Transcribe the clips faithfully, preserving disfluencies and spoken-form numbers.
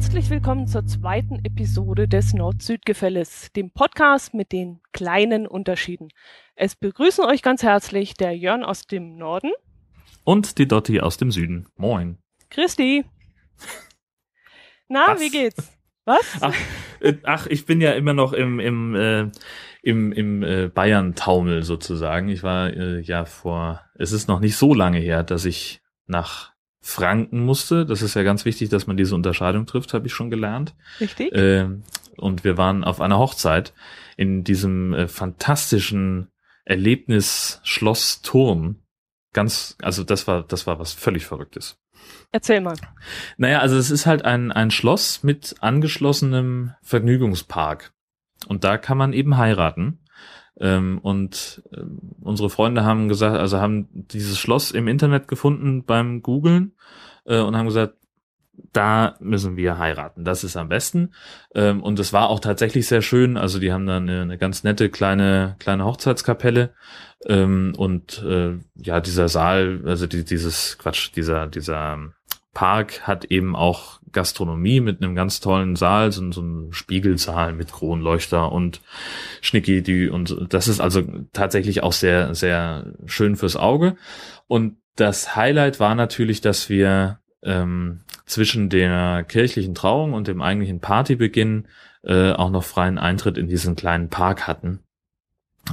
Herzlich willkommen zur zweiten Episode des Nord-Süd-Gefälles, dem Podcast mit den kleinen Unterschieden. Es begrüßen euch ganz herzlich der Jörn aus dem Norden und die Dotti aus dem Süden. Moin. Christi. Na, was? Wie geht's? Was? Ach, äh, ach, ich bin ja immer noch im, im, äh, im, im äh, Bayern-Taumel sozusagen. Ich war äh, ja vor, es ist noch nicht so lange her, dass ich nach Franken musste. Das ist ja ganz wichtig, dass man diese Unterscheidung trifft, habe ich schon gelernt. Richtig. Äh, und wir waren auf einer Hochzeit in diesem äh, fantastischen Erlebnis Schloss Thurn. Ganz, also das war, das war was völlig Verrücktes. Erzähl mal. Naja, also es ist halt ein, ein Schloss mit angeschlossenem Vergnügungspark. Und da kann man eben heiraten. Ähm, und äh, unsere Freunde haben gesagt, also haben dieses Schloss im Internet gefunden beim Googlen äh, und haben gesagt, da müssen wir heiraten, das ist am besten. Ähm, und es war auch tatsächlich sehr schön. Also die haben da eine, eine ganz nette kleine kleine Hochzeitskapelle ähm, und äh, ja, dieser Saal, also die, dieses Quatsch, dieser dieser Park hat eben auch Gastronomie mit einem ganz tollen Saal, so, so einem Spiegelsaal mit Kronleuchter und Schnickidü, und das ist also tatsächlich auch sehr, sehr schön fürs Auge. Und das Highlight war natürlich, dass wir ähm, zwischen der kirchlichen Trauung und dem eigentlichen Partybeginn äh, auch noch freien Eintritt in diesen kleinen Park hatten.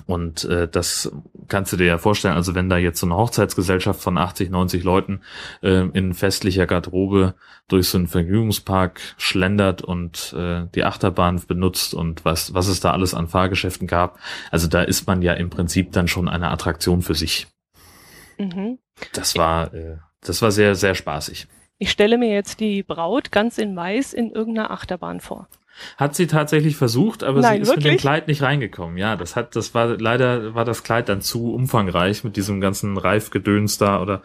Und äh, das kannst du dir ja vorstellen, also wenn da jetzt so eine Hochzeitsgesellschaft von achtzig, neunzig Leuten äh, in festlicher Garderobe durch so einen Vergnügungspark schlendert und äh, die Achterbahn benutzt und was was es da alles an Fahrgeschäften gab, also da ist man ja im Prinzip dann schon eine Attraktion für sich. Mhm. Das war äh, das war sehr, sehr spaßig. Ich stelle mir jetzt die Braut ganz in Weiß in irgendeiner Achterbahn vor. Hat sie tatsächlich versucht, aber Nein, sie ist wirklich? mit dem Kleid nicht reingekommen. Ja, das hat, das war leider war das Kleid dann zu umfangreich mit diesem ganzen Reifgedöns da oder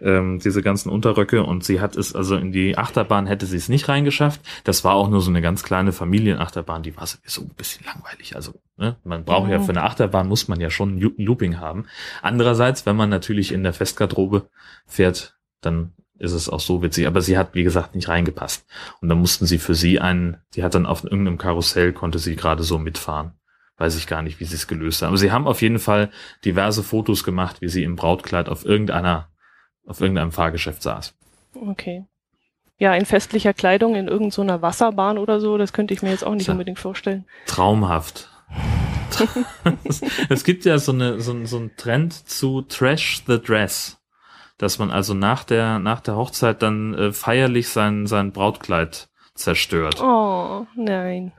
ähm, diese ganzen Unterröcke, und sie hat es, also in die Achterbahn hätte sie es nicht reingeschafft. Das war auch nur so eine ganz kleine Familienachterbahn, die war so ein bisschen langweilig. Also ne, man braucht ja. ja für eine Achterbahn muss man ja schon ein Looping haben. Andererseits, wenn man natürlich in der Festgarderobe fährt, dann ist es auch so witzig, aber sie hat, wie gesagt, nicht reingepasst. Und dann mussten sie für sie einen, sie hat dann auf irgendeinem Karussell, konnte sie gerade so mitfahren. Weiß ich gar nicht, wie sie es gelöst haben. Aber sie haben auf jeden Fall diverse Fotos gemacht, wie sie im Brautkleid auf irgendeiner, auf irgendeinem Fahrgeschäft saß. Okay. Ja, in festlicher Kleidung, in irgend so einer Wasserbahn oder so, das könnte ich mir jetzt auch nicht ja. unbedingt vorstellen. Traumhaft. Es gibt ja so eine, so, so einen Trend zu Trash the Dress. Dass man also nach der nach der Hochzeit dann äh, feierlich sein sein Brautkleid zerstört. Oh, nein.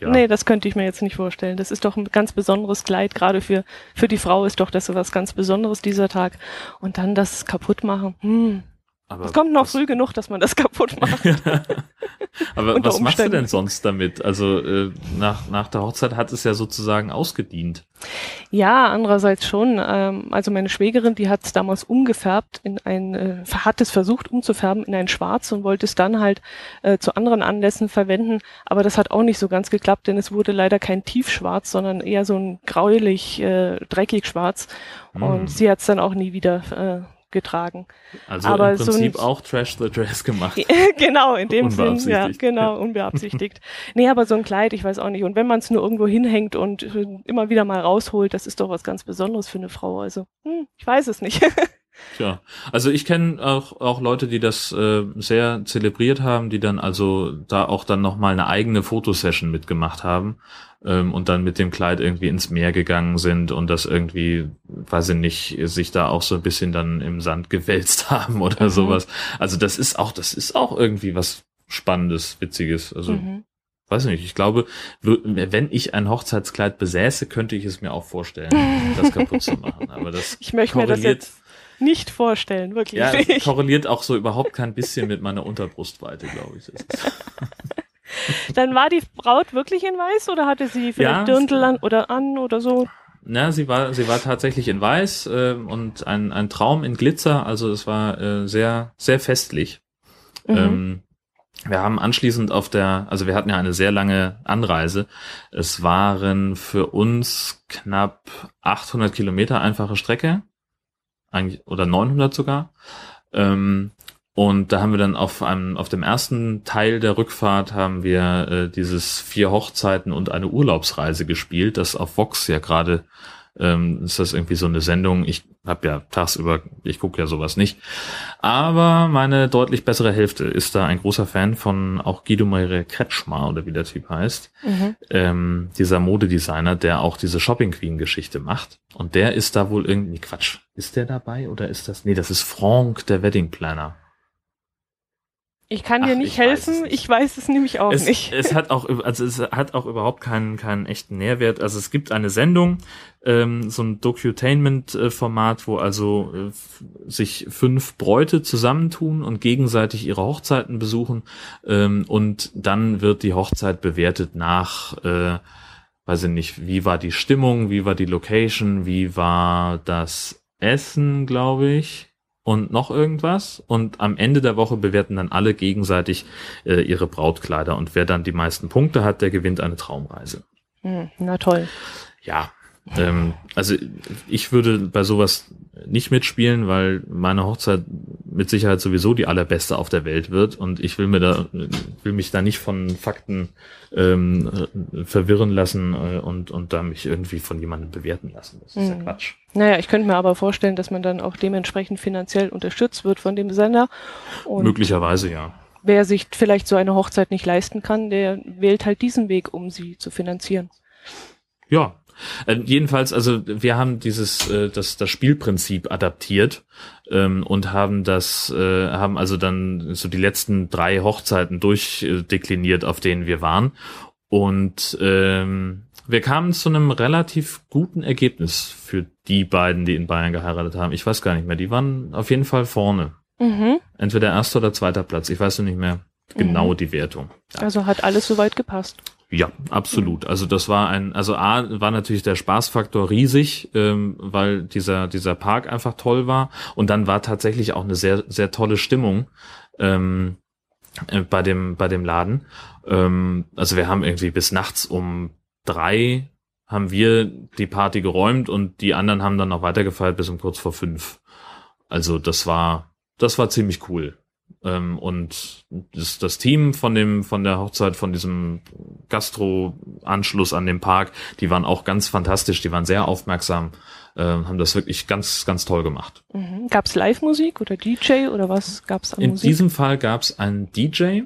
Ja. Nee, das könnte ich mir jetzt nicht vorstellen. Das ist doch ein ganz besonderes Kleid, gerade für für die Frau ist doch das so was ganz Besonderes dieser Tag. Und dann das kaputt machen. Hm. Aber es kommt noch früh genug, dass man das kaputt macht. Aber was machst du denn sonst damit? Also äh, nach, nach der Hochzeit hat es ja sozusagen ausgedient. Ja, andererseits schon. Ähm, also meine Schwägerin, die hat es damals umgefärbt, in ein, äh, hat es versucht umzufärben in ein Schwarz und wollte es dann halt äh, zu anderen Anlässen verwenden. Aber das hat auch nicht so ganz geklappt, denn es wurde leider kein Tiefschwarz, sondern eher so ein graulich, äh, dreckig Schwarz. Mm. Und sie hat es dann auch nie wieder äh, getragen. Also aber im Prinzip so ein, auch Trash the Dress gemacht. Genau, in dem Sinn, ja, genau, unbeabsichtigt. Nee, aber so ein Kleid, ich weiß auch nicht. Und wenn man es nur irgendwo hinhängt und immer wieder mal rausholt, das ist doch was ganz Besonderes für eine Frau. Also, hm, ich weiß es nicht. Tja, also ich kenne auch auch Leute, die das äh, sehr zelebriert haben, die dann also da auch dann nochmal eine eigene Fotosession mitgemacht haben ähm, und dann mit dem Kleid irgendwie ins Meer gegangen sind und das irgendwie, weiß ich nicht, sich da auch so ein bisschen dann im Sand gewälzt haben oder mhm. sowas. Also das ist auch, das ist auch irgendwie was Spannendes, Witziges. Also mhm. weiß nicht, ich glaube, wenn ich ein Hochzeitskleid besäße, könnte ich es mir auch vorstellen, das kaputt zu machen. Aber das ich möchte mir das jetzt nicht vorstellen, wirklich. Ja, das korreliert auch so überhaupt kein bisschen mit meiner Unterbrustweite, glaube ich. Das ist Dann war die Braut wirklich in Weiß oder hatte sie vielleicht ja, Dirndl an oder an oder so? Na, sie war, sie war tatsächlich in Weiß äh, und ein, ein Traum in Glitzer, also es war äh, sehr, sehr festlich. Mhm. Ähm, wir haben anschließend auf der, also wir hatten ja eine sehr lange Anreise. Es waren für uns knapp achthundert Kilometer einfache Strecke. Eigentlich, oder neunhundert sogar. Ähm, Und da haben wir dann auf einem, auf dem ersten Teil der Rückfahrt haben wir äh, dieses Vier Hochzeiten und eine Urlaubsreise gespielt, das auf Vox ja gerade, ähm, ist das irgendwie so eine Sendung. Ich habe ja tagsüber, ich gucke ja sowas nicht. Aber meine deutlich bessere Hälfte ist da ein großer Fan von auch Guido Maria Kretschmer oder wie der Typ heißt. Mhm. Ähm, dieser Modedesigner, der auch diese Shopping Queen Geschichte macht. Und der ist da wohl irgendwie, Quatsch, ist der dabei oder ist das, nee, das ist Frank, der Wedding Planner. Ich kann Ach, dir nicht ich helfen, weiß nicht. ich weiß es nämlich auch es, nicht. Es hat auch, also es hat auch überhaupt keinen, keinen echten Nährwert. Also es gibt eine Sendung, ähm, so ein Docutainment-Format, wo also äh, f- sich fünf Bräute zusammentun und gegenseitig ihre Hochzeiten besuchen, ähm, und dann wird die Hochzeit bewertet nach, äh, weiß ich nicht, wie war die Stimmung, wie war die Location, wie war das Essen, glaube ich. Und noch irgendwas. Und am Ende der Woche bewerten dann alle gegenseitig äh, ihre Brautkleider. Und wer dann die meisten Punkte hat, der gewinnt eine Traumreise. Na toll. Ja, ähm, also ich würde bei sowas nicht mitspielen, weil meine Hochzeit mit Sicherheit sowieso die allerbeste auf der Welt wird. Und ich will mir da will mich da nicht von Fakten ähm, verwirren lassen und und da mich irgendwie von jemandem bewerten lassen. Das ist mhm. ja Quatsch. Naja, ich könnte mir aber vorstellen, dass man dann auch dementsprechend finanziell unterstützt wird von dem Sender. Und möglicherweise, ja. Wer sich vielleicht so eine Hochzeit nicht leisten kann, der wählt halt diesen Weg, um sie zu finanzieren. Ja, äh, jedenfalls, also wir haben dieses äh, das, das Spielprinzip adaptiert ähm, und haben das, äh, haben also dann so die letzten drei Hochzeiten durchdekliniert, äh, auf denen wir waren. Und ähm, wir kamen zu einem relativ guten Ergebnis für die beiden, die in Bayern geheiratet haben. Ich weiß gar nicht mehr. Die waren auf jeden Fall vorne. Mhm. Entweder erster oder zweiter Platz. Ich weiß noch nicht mehr genau mhm. die Wertung. Ja. Also hat alles soweit gepasst. Ja, absolut. Also das war ein, also A, war natürlich der Spaßfaktor riesig, ähm, weil dieser dieser Park einfach toll war. Und dann war tatsächlich auch eine sehr sehr tolle Stimmung ähm, äh, bei dem bei dem Laden. Ähm, also wir haben irgendwie bis nachts um drei haben wir die Party geräumt und die anderen haben dann noch weitergefeiert bis um kurz vor fünf. Also das war das war ziemlich cool. Und das, das Team von dem von der Hochzeit, von diesem Gastro-Anschluss an den Park, die waren auch ganz fantastisch, die waren sehr aufmerksam, äh, haben das wirklich ganz, ganz toll gemacht. Mhm. Gab es Live-Musik oder D J oder was gab es an In Musik? In diesem Fall gab es einen D J,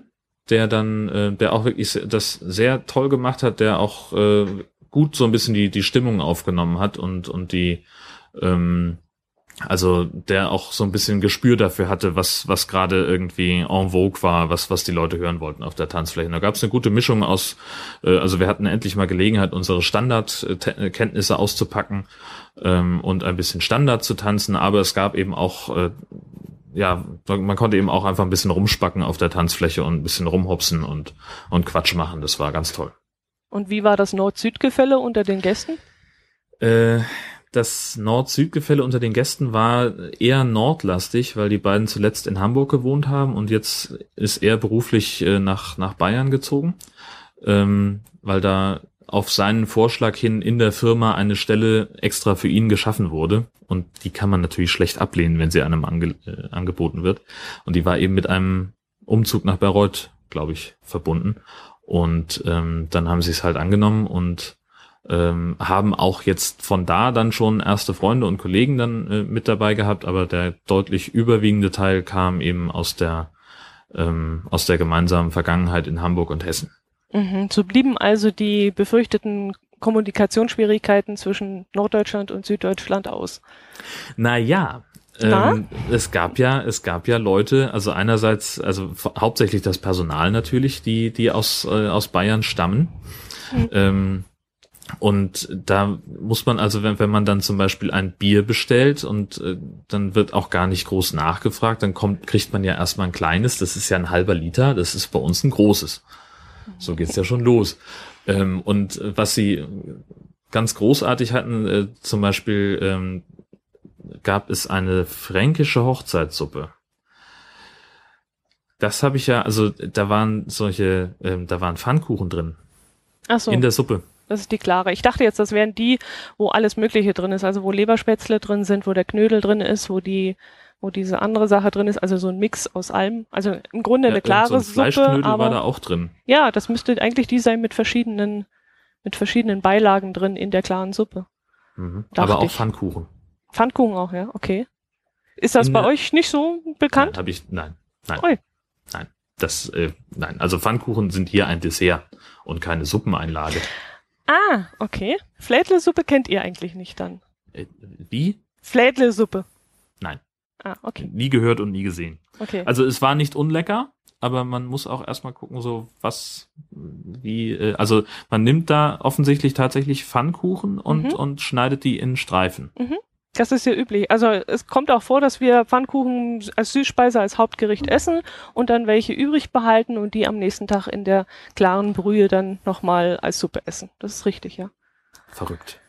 der dann, äh, der auch wirklich das sehr toll gemacht hat, der auch äh, gut so ein bisschen die die Stimmung aufgenommen hat und und die ähm, also der auch so ein bisschen Gespür dafür hatte, was was gerade irgendwie en vogue war, was was die Leute hören wollten auf der Tanzfläche. Und da gab es eine gute Mischung aus, äh, also wir hatten endlich mal Gelegenheit, unsere Standardkenntnisse auszupacken ähm, und ein bisschen Standard zu tanzen, aber es gab eben auch, äh, ja, man konnte eben auch einfach ein bisschen rumspacken auf der Tanzfläche und ein bisschen rumhopsen und und Quatsch machen, das war ganz toll. Und wie war das Nord-Süd-Gefälle unter den Gästen? Äh... Das Nord-Süd-Gefälle unter den Gästen war eher nordlastig, weil die beiden zuletzt in Hamburg gewohnt haben und jetzt ist er beruflich äh, nach nach Bayern gezogen, ähm, weil da auf seinen Vorschlag hin in der Firma eine Stelle extra für ihn geschaffen wurde und die kann man natürlich schlecht ablehnen, wenn sie einem ange- äh, angeboten wird und die war eben mit einem Umzug nach Bayreuth, glaube ich, verbunden und ähm, dann haben sie es halt angenommen und Ähm, haben auch jetzt von da dann schon erste Freunde und Kollegen dann äh, mit dabei gehabt, aber der deutlich überwiegende Teil kam eben aus der ähm, aus der gemeinsamen Vergangenheit in Hamburg und Hessen. Mhm. So blieben also die befürchteten Kommunikationsschwierigkeiten zwischen Norddeutschland und Süddeutschland aus. Naja, ähm, es gab ja es gab ja Leute, also einerseits, also f- hauptsächlich das Personal natürlich, die die aus äh, aus Bayern stammen. Mhm. Ähm, Und da muss man also, wenn, wenn man dann zum Beispiel ein Bier bestellt und äh, dann wird auch gar nicht groß nachgefragt, dann kommt, kriegt man ja erstmal ein kleines, das ist ja ein halber Liter, das ist bei uns ein großes. So geht's ja schon los. Ähm, und was sie ganz großartig hatten, äh, zum Beispiel ähm, gab es eine fränkische Hochzeitssuppe. Das habe ich ja, also da waren solche, ähm, da waren Pfannkuchen drin. Ach so. In der Suppe. Das ist die klare. Ich dachte jetzt, das wären die, wo alles Mögliche drin ist, also wo Leberspätzle drin sind, wo der Knödel drin ist, wo die, wo diese andere Sache drin ist, also so ein Mix aus allem, also im Grunde ja, eine klare so ein Suppe. Fleischknödel aber war da auch drin. Ja, das müsste eigentlich die sein mit verschiedenen, mit verschiedenen Beilagen drin in der klaren Suppe. Mhm. Aber auch ich. Pfannkuchen. Pfannkuchen auch, ja, okay. Ist das in bei ne euch nicht so bekannt? Nein, hab ich, nein, nein, Oi. nein. Das, äh, nein, also Pfannkuchen sind hier ein Dessert und keine Suppeneinlage. Ah, okay. Flädlesuppe kennt ihr eigentlich nicht dann? Äh, wie? Flädlesuppe. Nein. Ah, okay. Nie gehört und nie gesehen. Okay. Also es war nicht unlecker, aber man muss auch erstmal gucken, so was, wie, äh, also man nimmt da offensichtlich tatsächlich Pfannkuchen und, mhm. und schneidet die in Streifen. Mhm. Das ist ja üblich. Also es kommt auch vor, dass wir Pfannkuchen als Süßspeise, als Hauptgericht essen und dann welche übrig behalten und die am nächsten Tag in der klaren Brühe dann nochmal als Suppe essen. Das ist richtig, ja. Verrückt.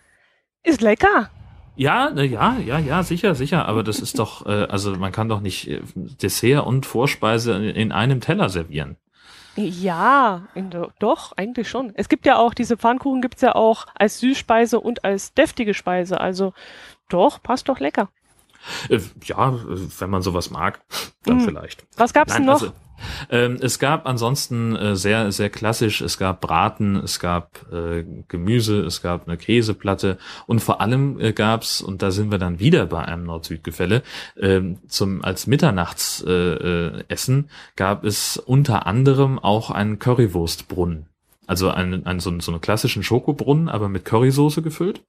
Ist lecker. Ja, ja, ja, ja, sicher, sicher. Aber das ist doch, äh, also man kann doch nicht Dessert und Vorspeise in einem Teller servieren. Ja, in der, doch, eigentlich schon. Es gibt ja auch, diese Pfannkuchen gibt's ja auch als Süßspeise und als deftige Speise. Also doch, passt doch lecker. Äh, ja, wenn man sowas mag, dann mm. vielleicht. Was gab's Nein, denn noch? Also, ähm, es gab ansonsten äh, sehr, sehr klassisch, es gab Braten, es gab äh, Gemüse, es gab eine Käseplatte und vor allem äh, gab's, und da sind wir dann wieder bei einem Nord-Süd-Gefälle, äh, zum, als Mitternachtsessen äh, gab es unter anderem auch einen Currywurstbrunnen. Also einen, einen, so, so einen klassischen Schokobrunnen, aber mit Currysoße gefüllt.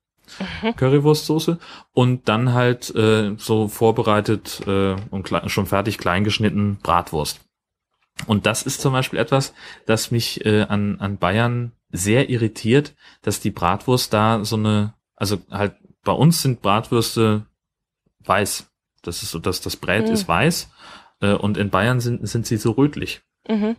Mhm. Currywurstsoße und dann halt äh, so vorbereitet äh, und klein, schon fertig klein geschnitten Bratwurst. Und das ist zum Beispiel etwas, das mich äh, an an Bayern sehr irritiert, dass die Bratwurst da so eine, also halt bei uns sind Bratwürste weiß. Das ist so, dass das Brät mhm. ist weiß äh, und in Bayern sind sind sie so rötlich. Mhm.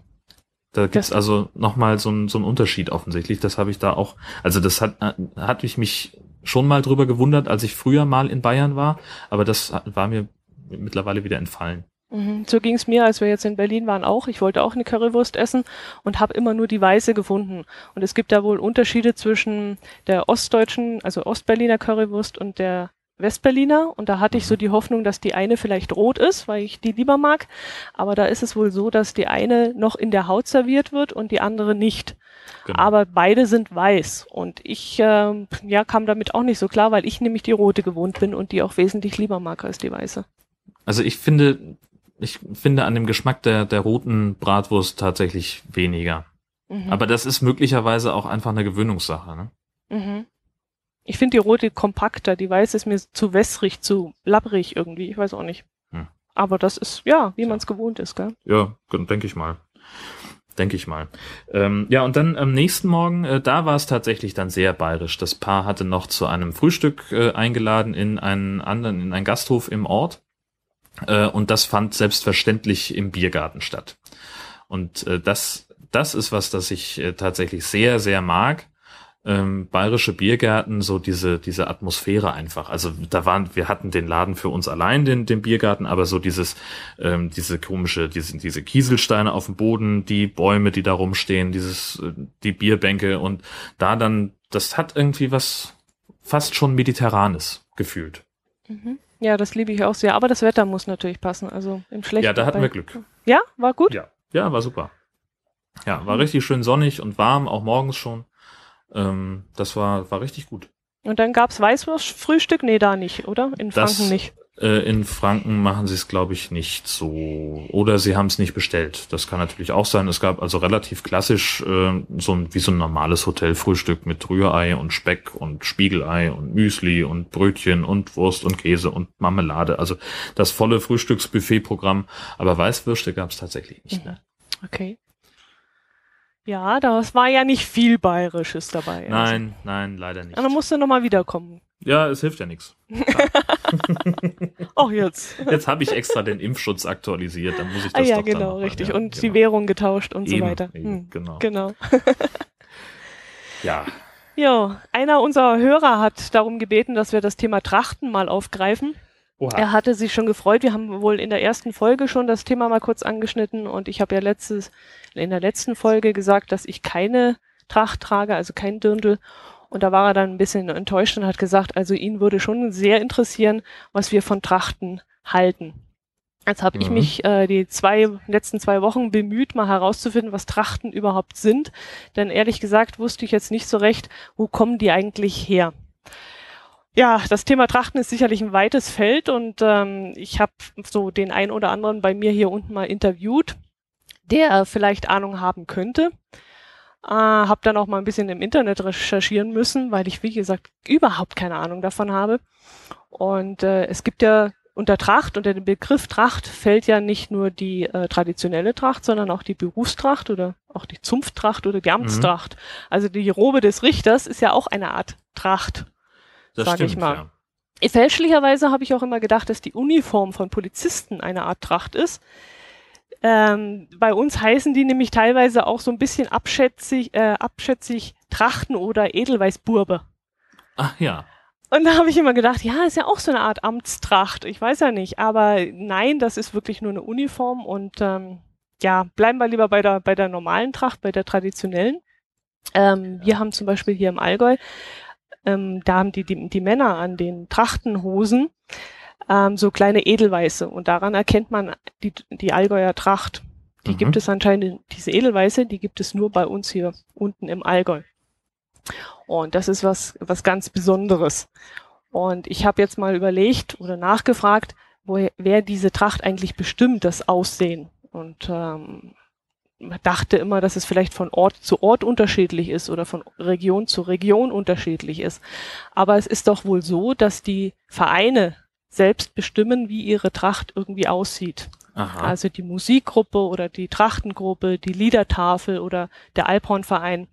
Da gibt's also nochmal so einen so einen Unterschied offensichtlich. Das habe ich da auch, also das hat hat ich mich schon mal drüber gewundert, als ich früher mal in Bayern war, aber das war mir mittlerweile wieder entfallen. Mhm. So ging es mir, als wir jetzt in Berlin waren auch. Ich wollte auch eine Currywurst essen und habe immer nur die weiße gefunden. Und es gibt da wohl Unterschiede zwischen der ostdeutschen, also Ostberliner Currywurst und der Westberliner. Und da hatte ich so die Hoffnung, dass die eine vielleicht rot ist, weil ich die lieber mag. Aber da ist es wohl so, dass die eine noch in der Haut serviert wird und die andere nicht. Genau. Aber beide sind weiß. Und ich äh, ja, kam damit auch nicht so klar, weil ich nämlich die rote gewohnt bin und die auch wesentlich lieber mag als die weiße. Also ich finde, ich finde an dem Geschmack der, der roten Bratwurst tatsächlich weniger. Mhm. Aber das ist möglicherweise auch einfach eine Gewöhnungssache, ne? Mhm. Ich finde die rote kompakter, die weiße ist mir zu wässrig, zu lapprig irgendwie, ich weiß auch nicht. Hm. Aber das ist, ja, wie man es gewohnt ist, gell? Ja, denke ich mal. Denke ich mal. Ähm, ja, und dann am nächsten Morgen, äh, da war es tatsächlich dann sehr bayerisch. Das Paar hatte noch zu einem Frühstück äh, eingeladen in einen anderen, in einen Gasthof im Ort. Äh, und das fand selbstverständlich im Biergarten statt. Und äh, das, das ist was, das ich äh, tatsächlich sehr, sehr mag. Ähm, bayerische Biergärten, so diese diese Atmosphäre einfach. Also da waren, wir hatten den Laden für uns allein, den den Biergarten, aber so dieses ähm, diese komische, diese diese Kieselsteine auf dem Boden, die Bäume, die da rumstehen, dieses die Bierbänke und da dann, das hat irgendwie was fast schon Mediterranes gefühlt. Mhm. Ja, das liebe ich auch sehr, aber das Wetter muss natürlich passen, also im schlechten Ja, da hatten wir Glück. Ja, war gut? Ja, ja, war super. Ja, war mhm. richtig schön sonnig und warm, auch morgens schon. Ähm, das war war richtig gut. Und dann gab's Weißwurstfrühstück? Nee, da nicht, oder? In Franken das, nicht. Äh, in Franken machen sie es, glaube ich, nicht so. Oder sie haben es nicht bestellt. Das kann natürlich auch sein. Es gab also relativ klassisch äh, so ein, wie so ein normales Hotelfrühstück mit Rührei und Speck und Spiegelei und Müsli und Brötchen und Wurst und Käse und Marmelade. Also das volle Frühstücksbuffet-Programm. Aber Weißwürste gab's tatsächlich nicht. Mhm. Ne? Okay. Ja, da war ja nicht viel Bayerisches dabei. Also. Nein, nein, leider nicht. Aber dann musst du nochmal wiederkommen. Ja, es hilft ja nichts. Auch jetzt. Jetzt habe ich extra den Impfschutz aktualisiert, dann muss ich das ah, ja, doch genau, dann ja, genau, richtig. Und genau. die Währung getauscht und eben, so weiter. Eben, hm, genau. Genau. Ja. Jo, einer unserer Hörer hat darum gebeten, dass wir das Thema Trachten mal aufgreifen. Oha. Er hatte sich schon gefreut. Wir haben wohl in der ersten Folge schon das Thema mal kurz angeschnitten und ich habe ja letztes, in der letzten Folge gesagt, dass ich keine Tracht trage, also kein Dirndl. Und da war er dann ein bisschen enttäuscht und hat gesagt, also ihn würde schon sehr interessieren, was wir von Trachten halten. Jetzt habe mhm. ich mich äh, die zwei letzten zwei Wochen bemüht, mal herauszufinden, was Trachten überhaupt sind. Denn ehrlich gesagt wusste ich jetzt nicht so recht, wo kommen die eigentlich her. Ja, das Thema Trachten ist sicherlich ein weites Feld und ähm, ich habe so den einen oder anderen bei mir hier unten mal interviewt, der äh, vielleicht Ahnung haben könnte. Äh, habe dann auch mal ein bisschen im Internet recherchieren müssen, weil ich, wie gesagt, überhaupt keine Ahnung davon habe. Und äh, es gibt ja unter Tracht, unter dem Begriff Tracht fällt ja nicht nur die äh, traditionelle Tracht, sondern auch die Berufstracht oder auch die Zunfttracht oder die Amtstracht. Mhm. Also die Robe des Richters ist ja auch eine Art Tracht, sage ich mal. Ja. Fälschlicherweise habe ich auch immer gedacht, dass die Uniform von Polizisten eine Art Tracht ist. Ähm, bei uns heißen die nämlich teilweise auch so ein bisschen abschätzig, äh, abschätzig Trachten oder Edelweißburbe. Ach ja. Und da habe ich immer gedacht, ja, ist ja auch so eine Art Amtstracht. Ich weiß ja nicht, aber nein, das ist wirklich nur eine Uniform und ähm, ja, bleiben wir lieber bei der bei der normalen Tracht, bei der traditionellen. Ähm, ja. Wir haben zum Beispiel hier im Allgäu, ähm, da haben die, die die Männer an den Trachtenhosen ähm, so kleine Edelweiße und daran erkennt man die die Allgäuer Tracht. Die mhm. gibt es anscheinend, diese Edelweiße, die gibt es nur bei uns hier unten im Allgäu. Und das ist was, was ganz Besonderes. Und ich habe jetzt mal überlegt oder nachgefragt, woher, wer diese Tracht eigentlich bestimmt, das Aussehen. Und ähm, dachte immer, dass es vielleicht von Ort zu Ort unterschiedlich ist oder von Region zu Region unterschiedlich ist. Aber es ist doch wohl so, dass die Vereine selbst bestimmen, wie ihre Tracht irgendwie aussieht. Aha. Also die Musikgruppe oder die Trachtengruppe, die Liedertafel oder der Alphornverein,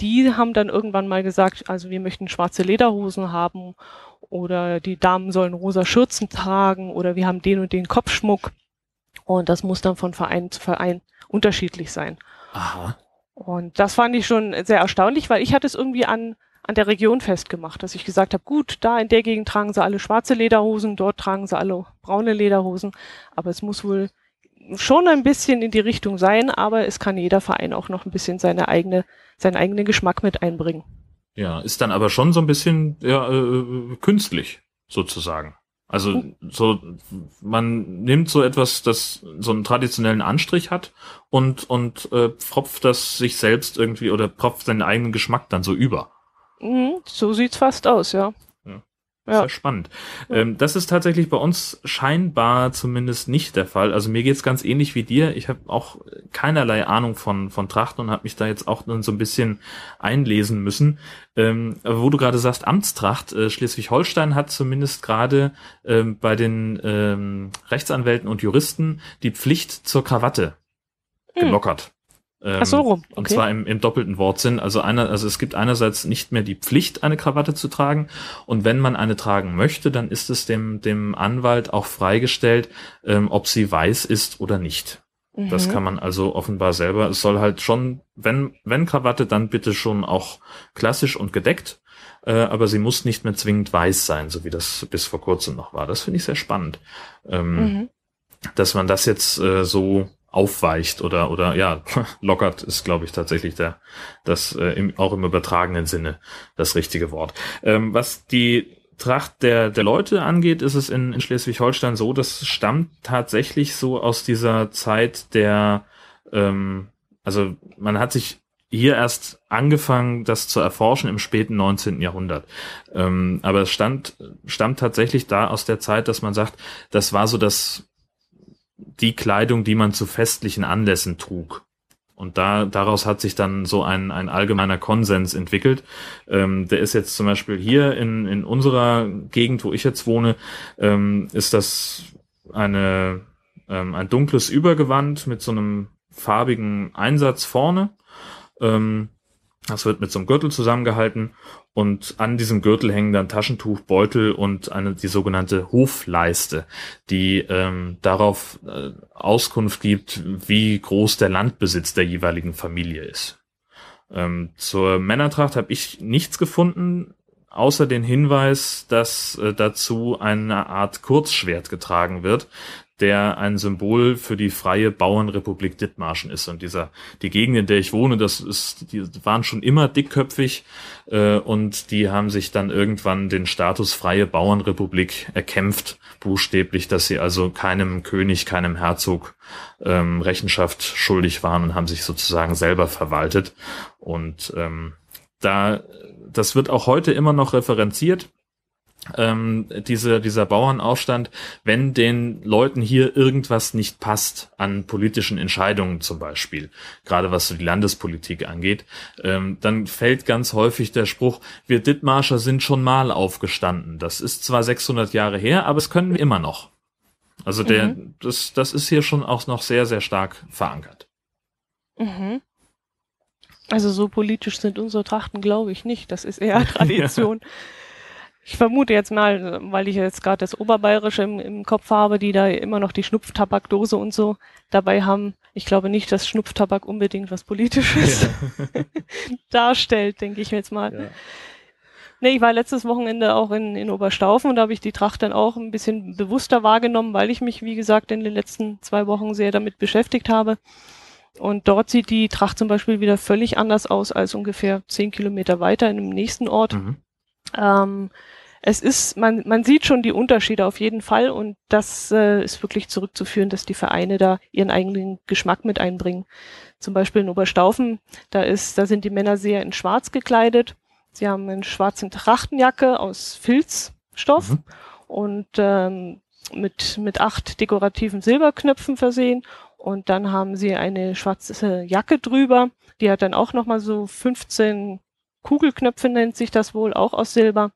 die haben dann irgendwann mal gesagt, also wir möchten schwarze Lederhosen haben oder die Damen sollen rosa Schürzen tragen oder wir haben den und den Kopfschmuck. Und das muss dann von Verein zu Verein unterschiedlich sein. Aha. Und das fand ich schon sehr erstaunlich, weil ich hatte es irgendwie an an der Region festgemacht, dass ich gesagt habe, gut, da in der Gegend tragen sie alle schwarze Lederhosen, dort tragen sie alle braune Lederhosen, aber es muss wohl schon ein bisschen in die Richtung sein, aber es kann jeder Verein auch noch ein bisschen seine eigene, seinen eigenen Geschmack mit einbringen. Ja, ist dann aber schon so ein bisschen ja, äh, künstlich sozusagen. Also so, man nimmt so etwas, das so einen traditionellen Anstrich hat und, und äh, propft das sich selbst irgendwie oder propft seinen eigenen Geschmack dann so über. So sieht's fast aus, ja. Ja, ja. Sehr spannend. Ähm, das ist tatsächlich bei uns scheinbar zumindest nicht der Fall. Also mir geht's ganz ähnlich wie dir. Ich habe auch keinerlei Ahnung von von Trachten und habe mich da jetzt auch dann so ein bisschen einlesen müssen. Ähm, wo du gerade sagst, Amtstracht, äh, Schleswig-Holstein hat zumindest gerade ähm, bei den ähm, Rechtsanwälten und Juristen die Pflicht zur Krawatte hm. gelockert. Ähm, Ach so, rum. Okay. Und zwar im, im doppelten Wortsinn. Also einer, also es gibt einerseits nicht mehr die Pflicht, eine Krawatte zu tragen. Und wenn man eine tragen möchte, dann ist es dem, dem Anwalt auch freigestellt, ähm, ob sie weiß ist oder nicht. Mhm. Das kann man also offenbar selber. Es soll halt schon, wenn, wenn Krawatte, dann bitte schon auch klassisch und gedeckt. Äh, aber sie muss nicht mehr zwingend weiß sein, so wie das bis vor kurzem noch war. Das finde ich sehr spannend. Ähm, mhm. Dass man das jetzt äh, so aufweicht oder oder ja lockert ist, glaube ich, tatsächlich der das äh, im, auch im übertragenen Sinne das richtige Wort. Ähm, was die Tracht der der Leute angeht, ist es in, in Schleswig-Holstein so, das stammt tatsächlich so aus dieser Zeit der ähm, also man hat sich hier erst angefangen, das zu erforschen im späten neunzehnten Jahrhundert. Ähm, aber es stand stammt tatsächlich da aus der Zeit, dass man sagt, das war so das die Kleidung, die man zu festlichen Anlässen trug. Und da daraus hat sich dann so ein, ein allgemeiner Konsens entwickelt. Ähm, der ist jetzt zum Beispiel hier in, in unserer Gegend, wo ich jetzt wohne, ähm, ist das eine, ähm, ein dunkles Übergewand mit so einem farbigen Einsatz vorne. Ähm, das wird mit so einem Gürtel zusammengehalten. Und an diesem Gürtel hängen dann Taschentuch, Beutel und eine die sogenannte Hofleiste, die ähm, darauf äh, Auskunft gibt, wie groß der Landbesitz der jeweiligen Familie ist. Ähm, zur Männertracht habe ich nichts gefunden, außer den Hinweis, dass äh, dazu eine Art Kurzschwert getragen wird, der ein Symbol für die freie Bauernrepublik Dithmarschen ist. Und dieser, die Gegend, in der ich wohne, das ist, die waren schon immer dickköpfig äh, und die haben sich dann irgendwann den Status freie Bauernrepublik erkämpft, buchstäblich, dass sie also keinem König, keinem Herzog ähm, Rechenschaft schuldig waren und haben sich sozusagen selber verwaltet. Und ähm, da, das wird auch heute immer noch referenziert. Ähm, diese, dieser Bauernaufstand, wenn den Leuten hier irgendwas nicht passt an politischen Entscheidungen zum Beispiel, gerade was so die Landespolitik angeht, ähm, dann fällt ganz häufig der Spruch, wir Dithmarscher sind schon mal aufgestanden. Das ist zwar sechshundert Jahre her, aber es können wir immer noch. Also der, mhm. das, das ist hier schon auch noch sehr, sehr stark verankert. Mhm. Also so politisch sind unsere Trachten, glaube ich, nicht. Das ist eher Tradition. Ja. Ich vermute jetzt mal, weil ich jetzt gerade das Oberbayerische im, im Kopf habe, die da immer noch die Schnupftabakdose und so dabei haben. Ich glaube nicht, dass Schnupftabak unbedingt was Politisches ja. darstellt, denke ich jetzt mal. Ja. Nee, ich war letztes Wochenende auch in, in Oberstaufen und da habe ich die Tracht dann auch ein bisschen bewusster wahrgenommen, weil ich mich, wie gesagt, in den letzten zwei Wochen sehr damit beschäftigt habe. Und dort sieht die Tracht zum Beispiel wieder völlig anders aus als ungefähr zehn Kilometer weiter in einem nächsten Ort. Mhm. Ähm, es ist, man, man sieht schon die Unterschiede auf jeden Fall und das äh, ist wirklich zurückzuführen, dass die Vereine da ihren eigenen Geschmack mit einbringen. Zum Beispiel in Oberstaufen, da ist, da sind die Männer sehr in Schwarz gekleidet. Sie haben eine schwarze Trachtenjacke aus Filzstoff mhm. und ähm, mit, mit acht dekorativen Silberknöpfen versehen. Und dann haben sie eine schwarze Jacke drüber. Die hat dann auch nochmal so fünfzehn Kugelknöpfe nennt sich das wohl, auch aus Silber.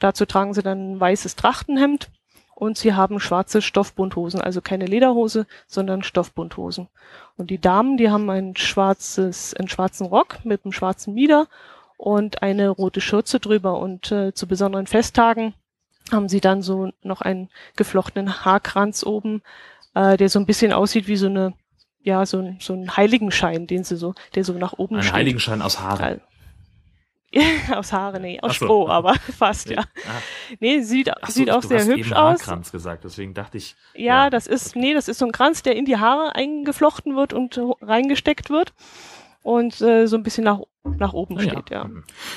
Dazu tragen sie dann ein weißes Trachtenhemd und sie haben schwarze Stoffbunthosen, also keine Lederhose, sondern Stoffbunthosen. Und die Damen, die haben ein schwarzes, einen schwarzen Rock mit einem schwarzen Mieder und eine rote Schürze drüber. Und äh, zu besonderen Festtagen haben sie dann so noch einen geflochtenen Haarkranz oben, äh, der so ein bisschen aussieht wie so eine, ja, so ein, so ein Heiligenschein, den sie so, der so nach oben steht. Ein Heiligenschein aus Haaren. Aus Haare, nee, aus so. Stroh, aber fast, ja. Ah. Nee, sieht, so, sieht auch sehr hübsch aus. Du hast eben Haarkranz gesagt, deswegen dachte ich... Ja, ja, das ist, nee, das ist so ein Kranz, der in die Haare eingeflochten wird und reingesteckt wird und äh, so ein bisschen nach, nach oben steht, ja.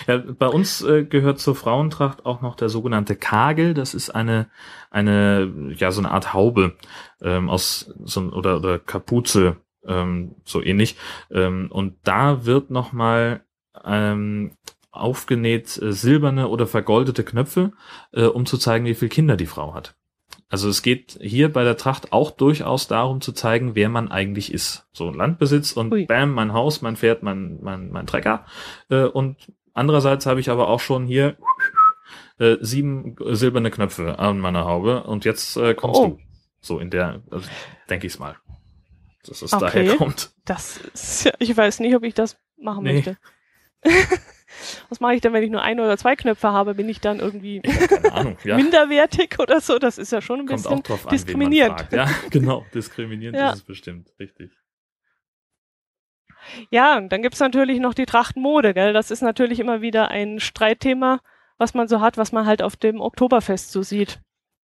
Ja. ja bei uns äh, gehört zur Frauentracht auch noch der sogenannte Kagel, das ist eine, eine, ja, so eine Art Haube ähm, aus, so, oder, oder Kapuze, ähm, so ähnlich. Ähm, und da wird nochmal... Ähm, aufgenäht äh, silberne oder vergoldete Knöpfe, äh, um zu zeigen, wie viele Kinder die Frau hat. Also es geht hier bei der Tracht auch durchaus darum zu zeigen, wer man eigentlich ist. So Landbesitz und Ui. Bam, mein Haus, mein Pferd, mein mein, mein Trecker. Äh, und andererseits habe ich aber auch schon hier äh, sieben silberne Knöpfe an meiner Haube und jetzt äh, kommst oh. du. So in der, also, denke ich es mal, dass es okay. daher kommt. Das ist, ja, ich weiß nicht, ob ich das machen nee. möchte. Was mache ich denn, wenn ich nur ein oder zwei Knöpfe habe? Bin ich dann irgendwie ich habe keine Ahnung, ja. minderwertig oder so? Das ist ja schon ein Kommt bisschen auch drauf an, diskriminierend. Wen man fragt. Ja, genau, diskriminierend ja. ist es bestimmt, richtig. Ja, und dann gibt es natürlich noch die Trachtenmode, gell? Das ist natürlich immer wieder ein Streitthema, was man so hat, was man halt auf dem Oktoberfest so sieht.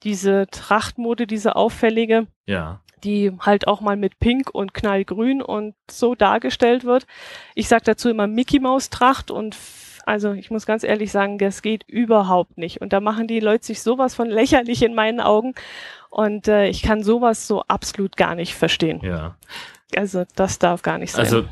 Diese Trachtmode, diese auffällige, ja. die halt auch mal mit Pink und Knallgrün und so dargestellt wird. Ich sage dazu immer Mickey-Maus-Tracht und f- also ich muss ganz ehrlich sagen, das geht überhaupt nicht. Und da machen die Leute sich sowas von lächerlich in meinen Augen und äh, ich kann sowas so absolut gar nicht verstehen. Ja. Also das darf gar nicht sein. Also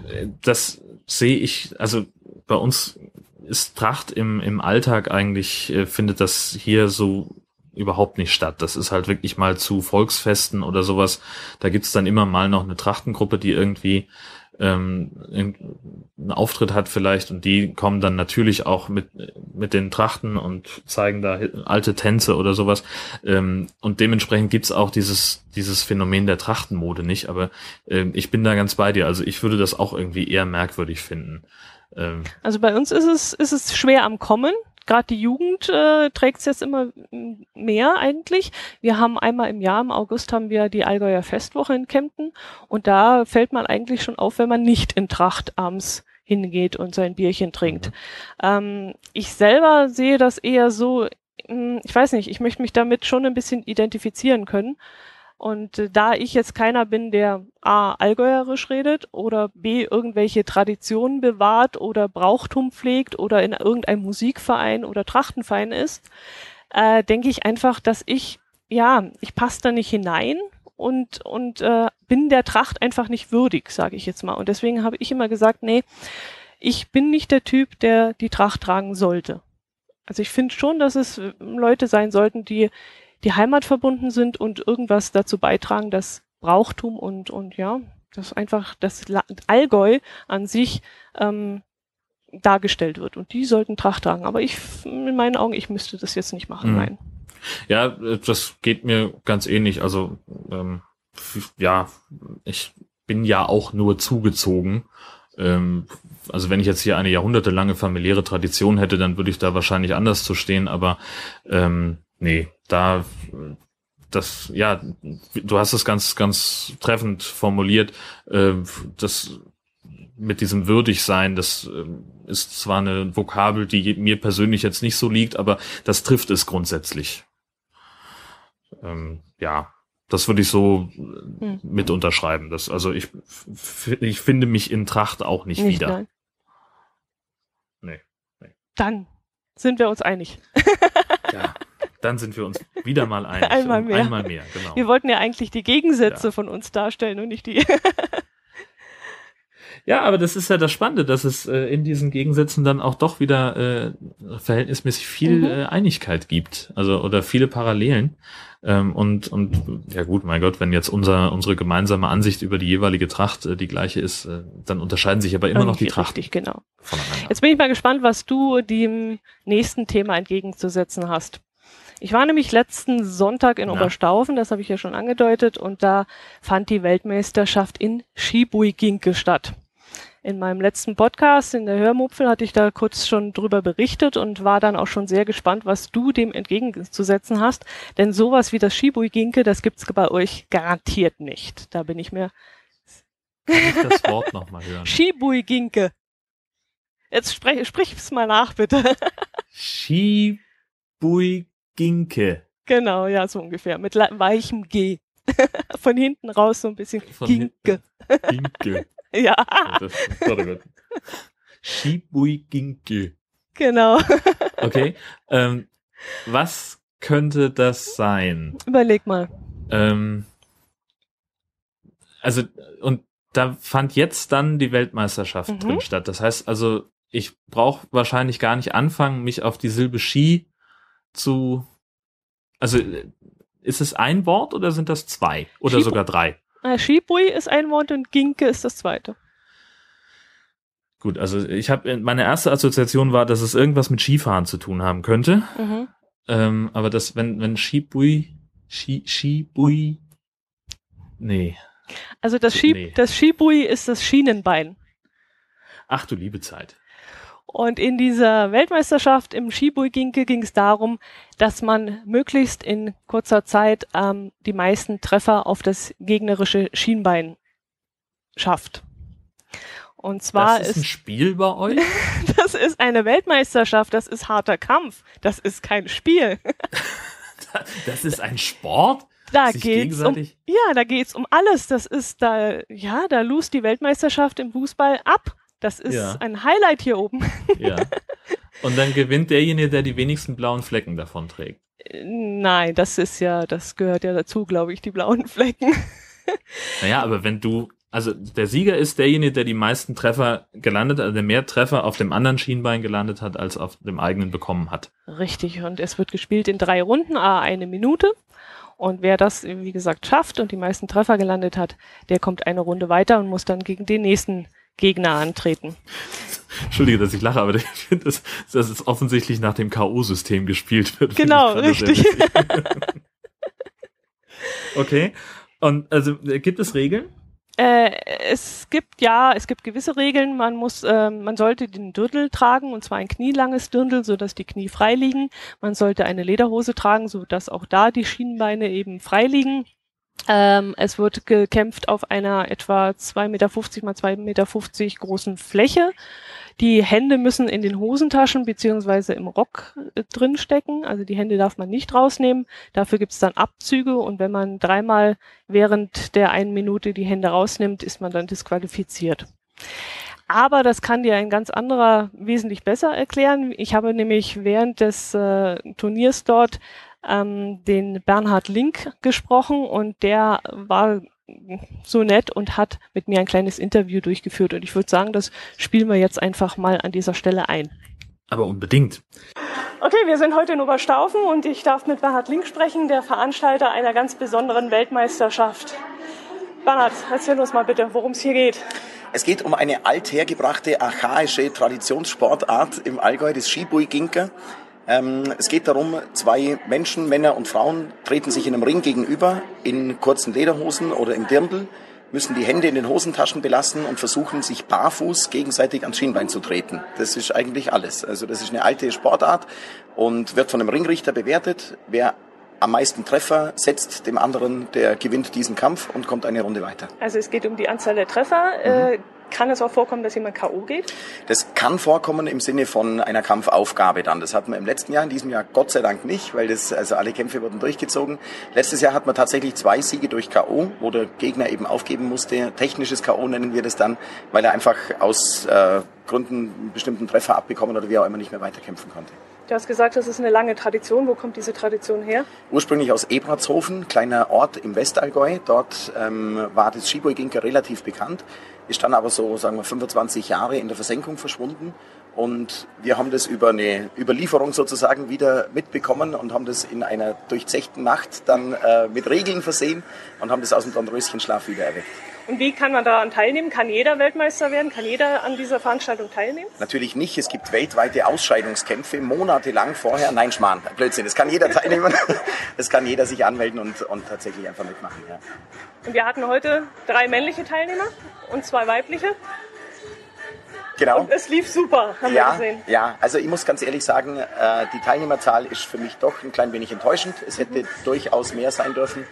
das sehe ich, also bei uns ist Tracht im, im Alltag eigentlich, äh, findet das hier so überhaupt nicht statt. Das ist halt wirklich mal zu Volksfesten oder sowas. Da gibt's dann immer mal noch eine Trachtengruppe, die irgendwie ähm, einen Auftritt hat vielleicht und die kommen dann natürlich auch mit mit den Trachten und zeigen da alte Tänze oder sowas. Ähm, und dementsprechend gibt's auch dieses dieses Phänomen der Trachtenmode nicht. Aber ähm, ich bin da ganz bei dir. Also ich würde das auch irgendwie eher merkwürdig finden. Ähm, also bei uns ist es ist es schwer am Kommen. Gerade die Jugend äh, trägt es jetzt immer mehr eigentlich. Wir haben einmal im Jahr, im August, haben wir die Allgäuer Festwoche in Kempten. Und da fällt man eigentlich schon auf, wenn man nicht in Tracht abends hingeht und sein Bierchen trinkt. Mhm. Ähm, ich selber sehe das eher so, ich weiß nicht, ich möchte mich damit schon ein bisschen identifizieren können. Und äh, da ich jetzt keiner bin, der a. allgäuerisch redet oder b. irgendwelche Traditionen bewahrt oder Brauchtum pflegt oder in irgendeinem Musikverein oder Trachtenverein ist, äh, denke ich einfach, dass ich, ja, ich passe da nicht hinein und, und äh, bin der Tracht einfach nicht würdig, sage ich jetzt mal. Und deswegen habe ich immer gesagt, nee, ich bin nicht der Typ, der die Tracht tragen sollte. Also ich finde schon, dass es Leute sein sollten, die die Heimat verbunden sind und irgendwas dazu beitragen, dass Brauchtum und, und ja, dass einfach das Allgäu an sich ähm, dargestellt wird. Und die sollten Tracht tragen. Aber ich, in meinen Augen, ich müsste das jetzt nicht machen, mhm. nein. Ja, das geht mir ganz ähnlich. Also, ähm, ja, ich bin ja auch nur zugezogen. Ähm, also wenn ich jetzt hier eine jahrhundertelange familiäre Tradition hätte, dann würde ich da wahrscheinlich anders zu stehen. Aber ähm, nee, da, das, ja, du hast es ganz, ganz treffend formuliert, äh, das mit diesem Würdigsein, das äh, ist zwar eine Vokabel, die mir persönlich jetzt nicht so liegt, aber das trifft es grundsätzlich. Ähm, ja, das würde ich so hm. mit unterschreiben. Das, also ich, ich finde mich in Tracht auch nicht, nicht wieder. Nee, nee. Dann sind wir uns einig. Ja. Dann sind wir uns wieder mal einig. Einmal mehr. Einmal mehr, genau. Wir wollten ja eigentlich die Gegensätze ja. von uns darstellen und nicht die... Ja, aber das ist ja das Spannende, dass es äh, in diesen Gegensätzen dann auch doch wieder äh, verhältnismäßig viel mhm. äh, Einigkeit gibt, also oder viele Parallelen. Ähm, und und ja gut, mein Gott, wenn jetzt unser unsere gemeinsame Ansicht über die jeweilige Tracht äh, die gleiche ist, äh, dann unterscheiden sich aber immer Irgendwie noch die Trachten. Richtig, genau. Jetzt bin ich mal gespannt, was du dem nächsten Thema entgegenzusetzen hast. Ich war nämlich letzten Sonntag in ja. Oberstaufen, das habe ich ja schon angedeutet, und da fand die Weltmeisterschaft in Shibui Ginke statt. In meinem letzten Podcast, in der Hörmupfel, hatte ich da kurz schon drüber berichtet und war dann auch schon sehr gespannt, was du dem entgegenzusetzen hast. Denn sowas wie das Shibui Ginke, das gibt's bei euch garantiert nicht. Da bin ich mir... Kann ich das Wort nochmal hören? Shibui Ginke. Jetzt sprich, sprich's mal nach, bitte. Shibui Ginke. Genau, ja, so ungefähr. Mit weichem G. Von hinten raus so ein bisschen Von Ginke. Ginke. Ja. Das, sorry, Gott. Shibui Ginke. Genau. Okay. Ähm, was könnte das sein? Überleg mal. Ähm, also, und da fand jetzt dann die Weltmeisterschaft mhm. drin statt. Das heißt also, ich brauche wahrscheinlich gar nicht anfangen, mich auf die Silbe Shi zu... Also ist es ein Wort oder sind das zwei oder Shibui. sogar drei? Ah, Shibui ist ein Wort und Ginke ist das zweite. Gut, also ich habe meine erste Assoziation war, dass es irgendwas mit Skifahren zu tun haben könnte. Mhm. Ähm, aber das, wenn wenn Shibui, Shi, Shibui, nee. Also das, Shib, nee. das Shibui ist das Schienenbein. Ach du liebe Zeit. Und in dieser Weltmeisterschaft im Shibui Ginke ging es darum, dass man möglichst in kurzer Zeit ähm, die meisten Treffer auf das gegnerische Schienbein schafft. Und zwar das ist, ist ein Spiel bei euch? Das ist eine Weltmeisterschaft, das ist harter Kampf, das ist kein Spiel. Das ist ein Sport? Da geht's um, ja, da geht's um alles. Das ist da, ja, da lust die Weltmeisterschaft im Fußball ab. Das ist ja. ein Highlight hier oben. Ja. Und dann gewinnt derjenige, der die wenigsten blauen Flecken davon trägt. Nein, das ist ja, das gehört ja dazu, glaube ich, die blauen Flecken. Naja, aber wenn du, also der Sieger ist derjenige, der die meisten Treffer gelandet hat, also der mehr Treffer auf dem anderen Schienbein gelandet hat, als auf dem eigenen bekommen hat. Richtig, und es wird gespielt in drei Runden, à eine Minute. Und wer das, wie gesagt, schafft und die meisten Treffer gelandet hat, der kommt eine Runde weiter und muss dann gegen den nächsten Gegner antreten. Entschuldige, dass ich lache, aber ich finde, dass, dass es offensichtlich nach dem K O-System gespielt wird. Genau, richtig. Okay. Und also gibt es Regeln? Äh, es gibt ja, es gibt gewisse Regeln. Man muss, äh, man sollte den Dirndl tragen, und zwar ein knielanges Dirndl, sodass die Knie frei liegen. Man sollte eine Lederhose tragen, sodass auch da die Schienbeine eben frei liegen. Ähm, es wird gekämpft auf einer etwa zwei Meter fünfzig mal zwei Meter fünfzig großen Fläche. Die Hände müssen in den Hosentaschen beziehungsweise im Rock äh, drinstecken. Also die Hände darf man nicht rausnehmen. Dafür gibt es dann Abzüge. Und wenn man dreimal während der einen Minute die Hände rausnimmt, ist man dann disqualifiziert. Aber das kann dir ein ganz anderer wesentlich besser erklären. Ich habe nämlich während des äh, Turniers dort ähm, den Bernhard Link gesprochen und der war so nett und hat mit mir ein kleines Interview durchgeführt. Und ich würde sagen, das spielen wir jetzt einfach mal an dieser Stelle ein. Aber unbedingt. Okay, wir sind heute in Oberstaufen und ich darf mit Bernhard Link sprechen, der Veranstalter einer ganz besonderen Weltmeisterschaft. Bernhard, erzähl uns mal bitte, worum es hier geht. Es geht um eine althergebrachte, archaische Traditionssportart im Allgäu, das Shibui Ginke. Ähm, es geht darum, zwei Menschen, Männer und Frauen, treten sich in einem Ring gegenüber, in kurzen Lederhosen oder im Dirndl, müssen die Hände in den Hosentaschen belassen und versuchen, sich barfuß gegenseitig ans Schienbein zu treten. Das ist eigentlich alles. Also das ist eine alte Sportart und wird von einem Ringrichter bewertet. Wer am meisten Treffer setzt dem anderen, der gewinnt diesen Kampf und kommt eine Runde weiter. Also es geht um die Anzahl der Treffer. Mhm. Kann es auch vorkommen, dass jemand K O geht? Das kann vorkommen im Sinne von einer Kampfaufgabe dann. Das hatten wir im letzten Jahr, in diesem Jahr Gott sei Dank nicht, weil das, also alle Kämpfe wurden durchgezogen. Letztes Jahr hat man tatsächlich zwei Siege durch K O, wo der Gegner eben aufgeben musste. Technisches K O nennen wir das dann, weil er einfach aus äh, Gründen einen bestimmten Treffer abbekommen oder wie auch immer nicht mehr weiterkämpfen konnte. Du hast gesagt, das ist eine lange Tradition. Wo kommt diese Tradition her? Ursprünglich aus Ebratshofen, kleiner Ort im Westallgäu. Dort ähm, war das Shibui Ginke relativ bekannt, ist dann aber so, sagen wir, fünfundzwanzig Jahre in der Versenkung verschwunden. Und wir haben das über eine Überlieferung sozusagen wieder mitbekommen und haben das in einer durchzechten Nacht dann äh, mit Regeln versehen und haben das aus dem Dornröschenschlaf wieder erweckt. Und wie kann man daran teilnehmen? Kann jeder Weltmeister werden? Kann jeder an dieser Veranstaltung teilnehmen? Natürlich nicht. Es gibt weltweite Ausscheidungskämpfe monatelang vorher. Nein, Schmarrn, Blödsinn. Es kann jeder teilnehmen. Es kann jeder sich anmelden und, und tatsächlich einfach mitmachen. Ja. Und wir hatten heute drei männliche Teilnehmer und zwei weibliche. Genau. Und es lief super, haben ja, wir gesehen. Ja, also ich muss ganz ehrlich sagen, die Teilnehmerzahl ist für mich doch ein klein wenig enttäuschend. Es hätte mhm. durchaus mehr sein dürfen.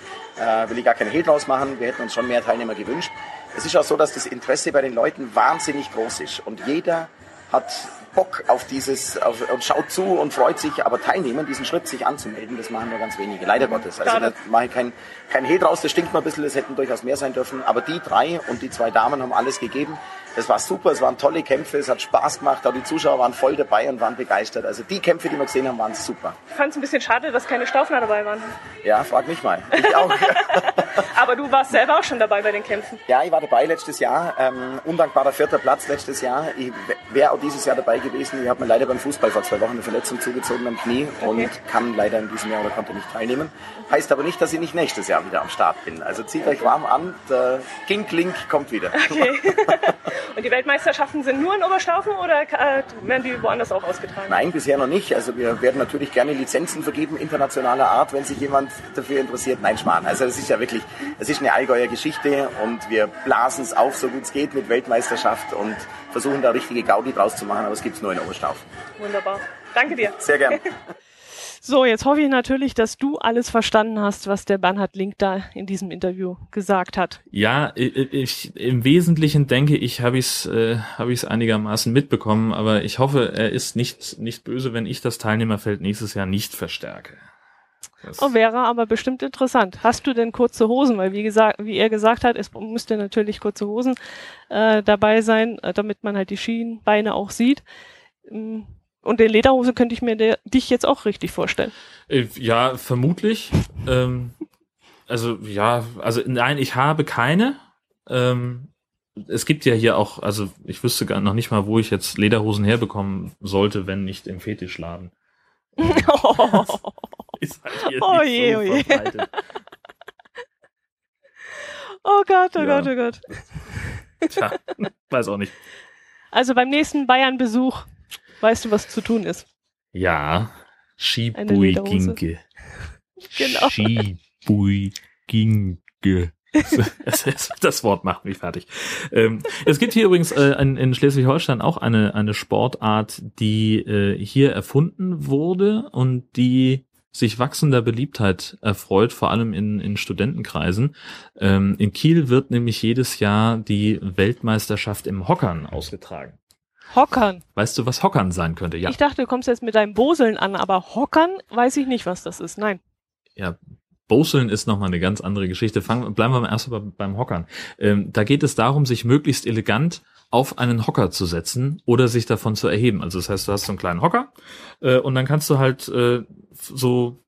Will ich gar keinen Hehl draus machen. Wir hätten uns schon mehr Teilnehmer gewünscht. Es ist auch so, dass das Interesse bei den Leuten wahnsinnig groß ist. Und jeder hat Bock auf dieses auf, und schaut zu und freut sich, aber teilnehmen, diesen Schritt sich anzumelden, das machen nur ganz wenige, leider mhm. Gottes. Also da mache ich kein, kein Hehl draus, das stinkt mal ein bisschen, das hätten durchaus mehr sein dürfen. Aber die drei und die zwei Damen haben alles gegeben. Das war super, es waren tolle Kämpfe, es hat Spaß gemacht, auch die Zuschauer waren voll dabei und waren begeistert. Also die Kämpfe, die wir gesehen haben, waren super. Ich fand es ein bisschen schade, dass keine Staufner dabei waren. Ja, frag mich mal. Ich auch. Aber du warst selber auch schon dabei bei den Kämpfen. Ja, ich war dabei letztes Jahr. Ähm, undankbarer vierter Platz letztes Jahr. Ich wäre auch dieses Jahr dabei gewesen. Ich habe mir leider beim Fußball vor zwei Wochen eine Verletzung zugezogen am Knie okay. und kann leider in diesem Jahr oder konnte nicht teilnehmen. Heißt aber nicht, dass ich nicht nächstes Jahr wieder am Start bin. Also zieht okay. euch warm an. Der King Link kommt wieder. Okay. Und die Weltmeisterschaften sind nur in Oberstaufen oder werden die woanders auch ausgetragen? Nein, bisher noch nicht. Also wir werden natürlich gerne Lizenzen vergeben, internationaler Art, wenn sich jemand dafür interessiert. Nein, Schmarrn. Also das ist ja wirklich, es ist eine Allgäuer Geschichte und wir blasen es auf, so gut es geht, mit Weltmeisterschaft und versuchen da richtige Gaudi draus zu machen, aber es gibt es nur in Oberstaufen. Wunderbar. Danke dir. Sehr gerne. So, jetzt hoffe ich natürlich, dass du alles verstanden hast, was der Bernhard Link da in diesem Interview gesagt hat. Ja, ich, im Wesentlichen denke ich, habe ich es äh, hab ich's einigermaßen mitbekommen, aber ich hoffe, er ist nicht, nicht böse, wenn ich das Teilnehmerfeld nächstes Jahr nicht verstärke. Das oh, wäre aber bestimmt interessant. Hast du denn kurze Hosen? Weil wie gesagt, wie er gesagt hat, es müsste natürlich kurze Hosen äh, dabei sein, damit man halt die Schienbeine auch sieht. Ähm, Und in Lederhose könnte ich mir der, dich jetzt auch richtig vorstellen. Ja, vermutlich. ähm, also ja, also nein, ich habe keine. Ähm, es gibt ja hier auch, also ich wüsste gar noch nicht mal, wo ich jetzt Lederhosen herbekommen sollte, wenn nicht im Fetischladen. Oh, ist halt hier oh nicht je, so oh je. Oh Gott, oh ja. Gott, oh Gott. Tja, weiß auch nicht. Also beim nächsten Bayern-Besuch weißt du, was zu tun ist? Ja, Shibui Ginke. Genau. Shibui Ginke. Das Wort macht mich fertig. Es gibt hier übrigens in Schleswig-Holstein auch eine eine Sportart, die hier erfunden wurde und die sich wachsender Beliebtheit erfreut, vor allem in, in Studentenkreisen. Ähm, in Kiel wird nämlich jedes Jahr die Weltmeisterschaft im Hockern ausgetragen. Hockern? Weißt du, was Hockern sein könnte? Ja. Ich dachte, du kommst jetzt mit deinem Boßeln an, aber Hockern weiß ich nicht, was das ist. Nein. Ja, Boßeln ist nochmal eine ganz andere Geschichte. Fangen, bleiben wir erst mal beim Hockern. Ähm, da geht es darum, sich möglichst elegant auf einen Hocker zu setzen oder sich davon zu erheben. Also das heißt, du hast so einen kleinen Hocker äh, und dann kannst du halt äh, so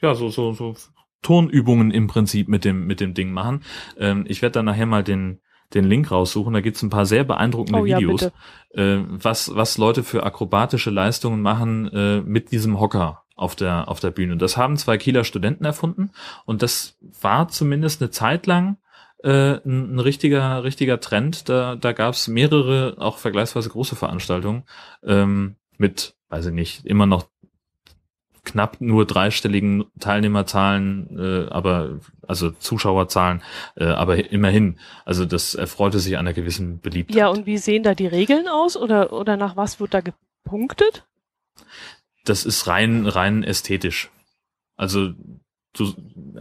ja so so so Turnübungen im Prinzip mit dem mit dem Ding machen. Ähm, ich werde dann nachher mal den den Link raussuchen. Da gibt's ein paar sehr beeindruckende oh, ja, Videos, äh, was was Leute für akrobatische Leistungen machen äh, mit diesem Hocker auf der auf der Bühne. Und das haben zwei Kieler Studenten erfunden und das war zumindest eine Zeit lang äh, ein, ein richtiger richtiger Trend. Da da gab's mehrere auch vergleichsweise große Veranstaltungen ähm, mit, weiß ich nicht, immer noch knapp nur dreistelligen Teilnehmerzahlen, äh, aber also Zuschauerzahlen, äh, aber immerhin. Also das erfreute sich einer gewissen Beliebtheit. Ja, und wie sehen da die Regeln aus oder oder nach was wird da gepunktet? Das ist rein rein ästhetisch. Also du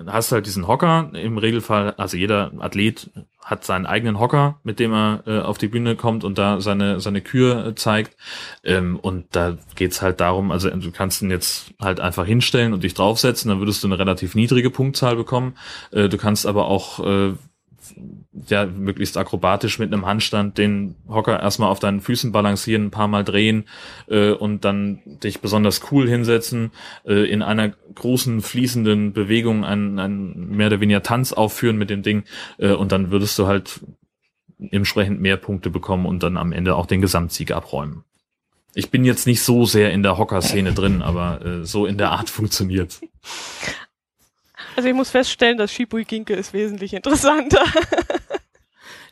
hast halt diesen Hocker, im Regelfall, also jeder Athlet hat seinen eigenen Hocker, mit dem er äh, auf die Bühne kommt und da seine seine Kür äh, zeigt. Ähm, und da geht's halt darum, also du kannst ihn jetzt halt einfach hinstellen und dich draufsetzen, dann würdest du eine relativ niedrige Punktzahl bekommen. Äh, du kannst aber auch äh, ja möglichst akrobatisch mit einem Handstand den Hocker erstmal auf deinen Füßen balancieren, ein paar Mal drehen äh, und dann dich besonders cool hinsetzen, äh, in einer großen fließenden Bewegung einen, einen mehr oder weniger Tanz aufführen mit dem Ding äh, und dann würdest du halt entsprechend mehr Punkte bekommen und dann am Ende auch den Gesamtsieg abräumen. Ich bin jetzt nicht so sehr in der Hocker-Szene drin, aber äh, so in der Art funktioniert. Also ich muss feststellen, dass Shibui Ginke ist wesentlich interessanter.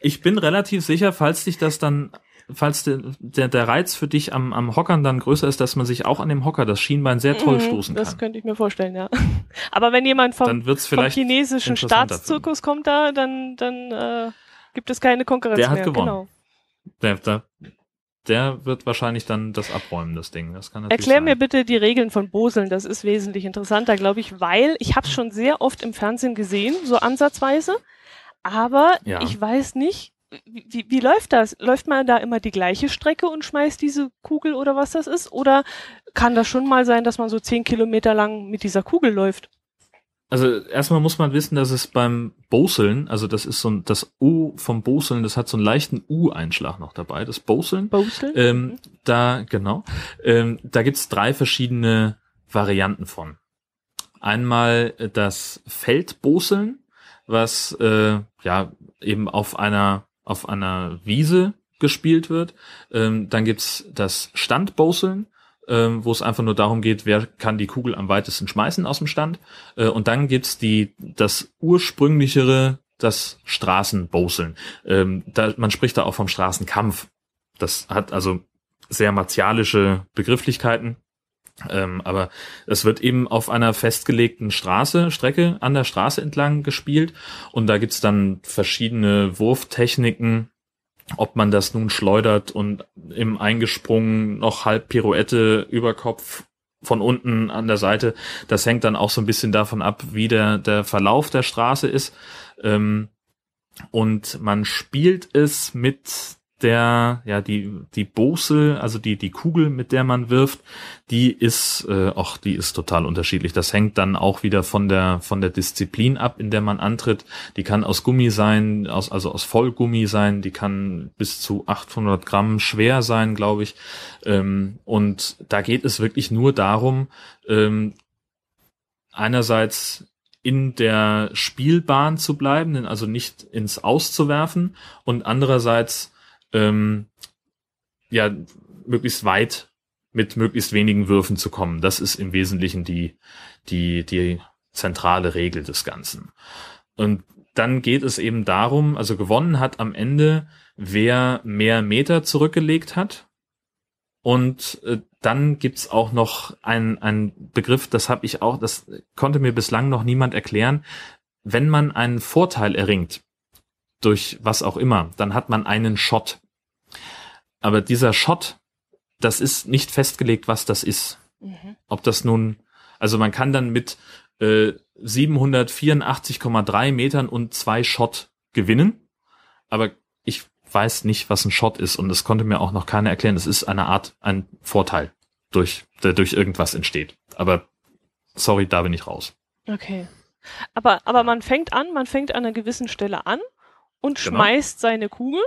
Ich bin relativ sicher, falls dich das dann, falls de, de, der Reiz für dich am, am Hockern dann größer ist, dass man sich auch an dem Hocker das Schienbein sehr toll mhm, stoßen kann. Das könnte ich mir vorstellen, ja. Aber wenn jemand vom, vom chinesischen Staatszirkus kommt da, dann, dann äh, gibt es keine Konkurrenz mehr. Der hat gewonnen. Genau. Der, der, der wird wahrscheinlich dann das abräumen, das Ding. Das kann Erklär sein. Mir bitte die Regeln von Boßeln. Das ist wesentlich interessanter, glaube ich, weil ich habe es schon sehr oft im Fernsehen gesehen, so ansatzweise. Aber ja. Ich weiß nicht, wie, wie läuft das? Läuft man da immer die gleiche Strecke und schmeißt diese Kugel oder was das ist? Oder kann das schon mal sein, dass man so zehn Kilometer lang mit dieser Kugel läuft? Also erstmal muss man wissen, dass es beim Boßeln, also das ist so ein, das O vom Boßeln, das hat so einen leichten U-Einschlag noch dabei, das Boßeln. Boßeln? Ähm, mhm. Da, genau. Ähm, da gibt's drei verschiedene Varianten von. Einmal das Feldboßeln, was äh, ja eben auf einer auf einer Wiese gespielt wird. Ähm, dann gibt's das Standboßeln, wo es einfach nur darum geht, wer kann die Kugel am weitesten schmeißen aus dem Stand. Und dann gibt's die das ursprünglichere, das Straßenboßeln. Da, man spricht da auch vom Straßenkampf. Das hat also sehr martialische Begrifflichkeiten. Aber es wird eben auf einer festgelegten Straße, Strecke an der Straße entlang gespielt. Und da gibt's dann verschiedene Wurftechniken, ob man das nun schleudert und im Eingesprungen noch halb Pirouette über Kopf von unten an der Seite. Das hängt dann auch so ein bisschen davon ab, wie der, der Verlauf der Straße ist. Und man spielt es mit der, ja, die, die Boßel, also die, die Kugel, mit der man wirft, die ist, äh, auch, die ist total unterschiedlich. Das hängt dann auch wieder von der, von der Disziplin ab, in der man antritt. Die kann aus Gummi sein, aus, also aus Vollgummi sein, die kann bis zu achthundert Gramm schwer sein, glaube ich. Ähm, und da geht es wirklich nur darum, ähm, einerseits in der Spielbahn zu bleiben, denn also nicht ins Aus zu werfen und andererseits Ähm, ja, möglichst weit mit möglichst wenigen Würfen zu kommen. Das ist im Wesentlichen die, die, die zentrale Regel des Ganzen. Und dann geht es eben darum, also gewonnen hat am Ende, wer mehr Meter zurückgelegt hat. Und äh, dann gibt's auch noch einen, einen Begriff, das habe ich auch, das konnte mir bislang noch niemand erklären. Wenn man einen Vorteil erringt, durch was auch immer, dann hat man einen Shot. Aber dieser Shot, das ist nicht festgelegt, was das ist. Mhm. Ob das nun, Also man kann dann mit äh, siebenhundertvierundachtzig Komma drei Metern und zwei Shot gewinnen. Aber ich weiß nicht, was ein Shot ist. Und das konnte mir auch noch keiner erklären. Das ist eine Art, ein Vorteil, durch, der durch irgendwas entsteht. Aber sorry, da bin ich raus. Okay. Aber, aber man fängt an, man fängt an einer gewissen Stelle an und genau. schmeißt seine Kugel.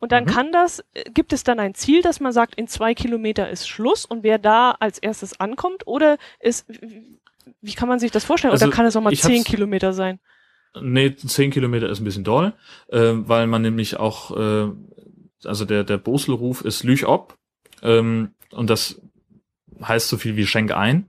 Und dann mhm. kann das, gibt es dann ein Ziel, dass man sagt, in zwei Kilometer ist Schluss und wer da als erstes ankommt? Oder ist, wie kann man sich das vorstellen? Oder also, kann es auch mal zehn Kilometer sein? Nee, zehn Kilometer ist ein bisschen doll, äh, weil man nämlich auch, äh, also der, der Boßelruf ist Lüch ob, ähm, und das heißt so viel wie Schenk ein.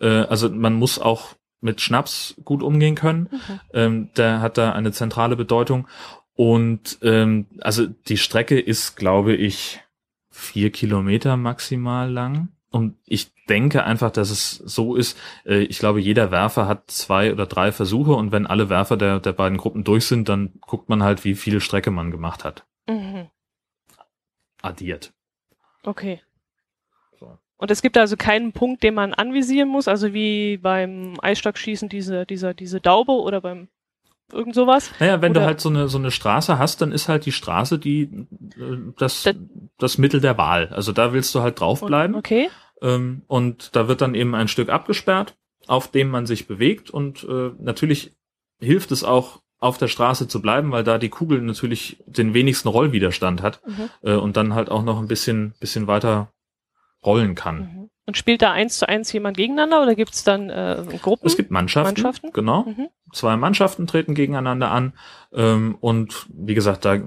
Äh, also man muss auch mit Schnaps gut umgehen können. Okay. Ähm, der hat da eine zentrale Bedeutung. Und ähm, also die Strecke ist, glaube ich, vier Kilometer maximal lang. Und ich denke einfach, dass es so ist. Äh, ich glaube, jeder Werfer hat zwei oder drei Versuche. Und wenn alle Werfer der, der beiden Gruppen durch sind, dann guckt man halt, wie viel Strecke man gemacht hat. Mhm. Addiert. Okay. So. Und es gibt also keinen Punkt, den man anvisieren muss? Also wie beim Eisstockschießen diese, diese, diese Daube oder beim... irgend sowas. Naja, wenn Oder du halt so eine so eine Straße hast, dann ist halt die Straße die das das, das Mittel der Wahl. Also da willst du halt draufbleiben. Okay. Ähm, und da wird dann eben ein Stück abgesperrt, auf dem man sich bewegt. Und äh, natürlich hilft es auch, auf der Straße zu bleiben, weil da die Kugel natürlich den wenigsten Rollwiderstand hat mhm. äh, und dann halt auch noch ein bisschen bisschen weiter rollen kann. Mhm. Und spielt da eins zu eins jemand gegeneinander oder gibt's dann äh, Gruppen? Es gibt Mannschaften, Mannschaften? genau. Mhm. Zwei Mannschaften treten gegeneinander an ähm, und wie gesagt, da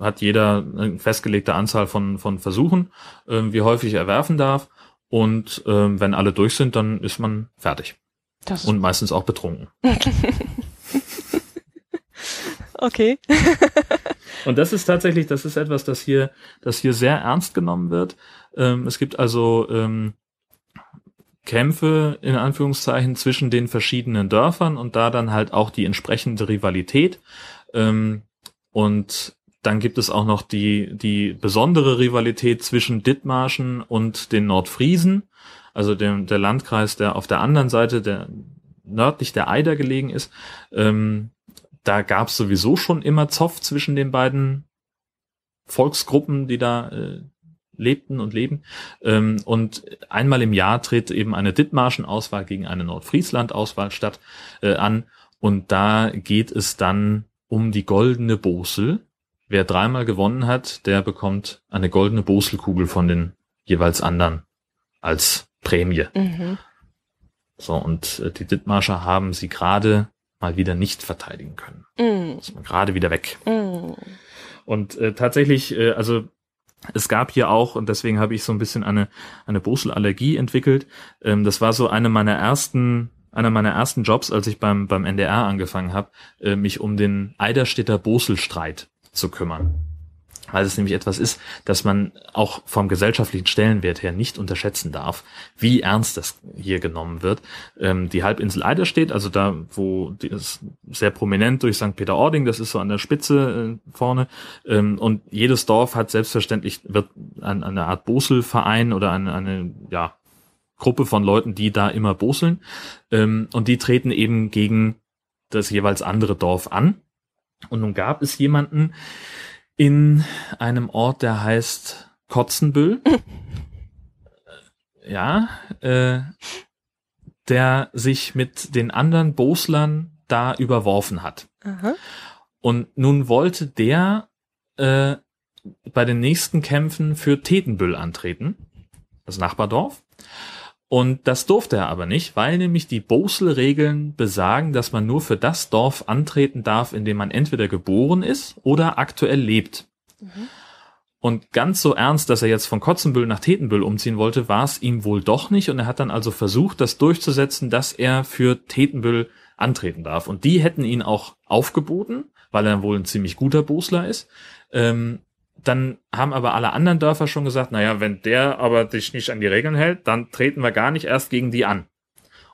hat jeder eine festgelegte Anzahl von von Versuchen, ähm, wie häufig er werfen darf und ähm, wenn alle durch sind, dann ist man fertig. Das und meistens auch betrunken. Okay. Und das ist tatsächlich, das ist etwas, das hier das hier sehr ernst genommen wird. Ähm, es gibt also... Ähm, Kämpfe in Anführungszeichen zwischen den verschiedenen Dörfern und da dann halt auch die entsprechende Rivalität. Ähm, und dann gibt es auch noch die die besondere Rivalität zwischen Dithmarschen und den Nordfriesen, also dem der Landkreis, der auf der anderen Seite, der nördlich der Eider gelegen ist. Ähm, da gab es sowieso schon immer Zoff zwischen den beiden Volksgruppen, die da äh, lebten und leben. Und einmal im Jahr tritt eben eine Dithmarschen-Auswahl gegen eine Nordfriesland-Auswahl statt äh, an. Und da geht es dann um die goldene Boßel. Wer dreimal gewonnen hat, der bekommt eine goldene Boßelkugel von den jeweils anderen als Prämie. Mhm. So, und die Dithmarscher haben sie gerade mal wieder nicht verteidigen können. Mhm. Ist man gerade wieder weg. Mhm. Und äh, tatsächlich, äh, also es gab hier auch, und deswegen habe ich so ein bisschen eine eine Boßelallergie entwickelt. Ähm, das war so eine meiner ersten, einer meiner ersten Jobs, als ich beim beim N D R angefangen habe, äh, mich um den Eiderstädter Boßelstreit zu kümmern, weil es nämlich etwas ist, das man auch vom gesellschaftlichen Stellenwert her nicht unterschätzen darf, wie ernst das hier genommen wird. Ähm, die Halbinsel Eiderstedt, also da, wo die ist sehr prominent durch Sankt Peter-Ording, das ist so an der Spitze äh, vorne, ähm, und jedes Dorf hat selbstverständlich wird an, an eine Art Boßelverein oder an, an eine ja Gruppe von Leuten, die da immer boßeln, ähm, und die treten eben gegen das jeweils andere Dorf an. Und nun gab es jemanden in einem Ort, der heißt Kotzenbüll, ja, äh, der sich mit den anderen Boßlern da überworfen hat. Aha. Und nun wollte der äh, bei den nächsten Kämpfen für Tetenbüll antreten, das Nachbardorf. Und das durfte er aber nicht, weil nämlich die Boßelregeln besagen, dass man nur für das Dorf antreten darf, in dem man entweder geboren ist oder aktuell lebt. Mhm. Und ganz so ernst, dass er jetzt von Kotzenbüll nach Tetenbüll umziehen wollte, war es ihm wohl doch nicht. Und er hat dann also versucht, das durchzusetzen, dass er für Tetenbüll antreten darf. Und die hätten ihn auch aufgeboten, weil er wohl ein ziemlich guter Boßler ist. Ähm, Dann haben aber alle anderen Dörfer schon gesagt, naja, wenn der aber dich nicht an die Regeln hält, dann treten wir gar nicht erst gegen die an.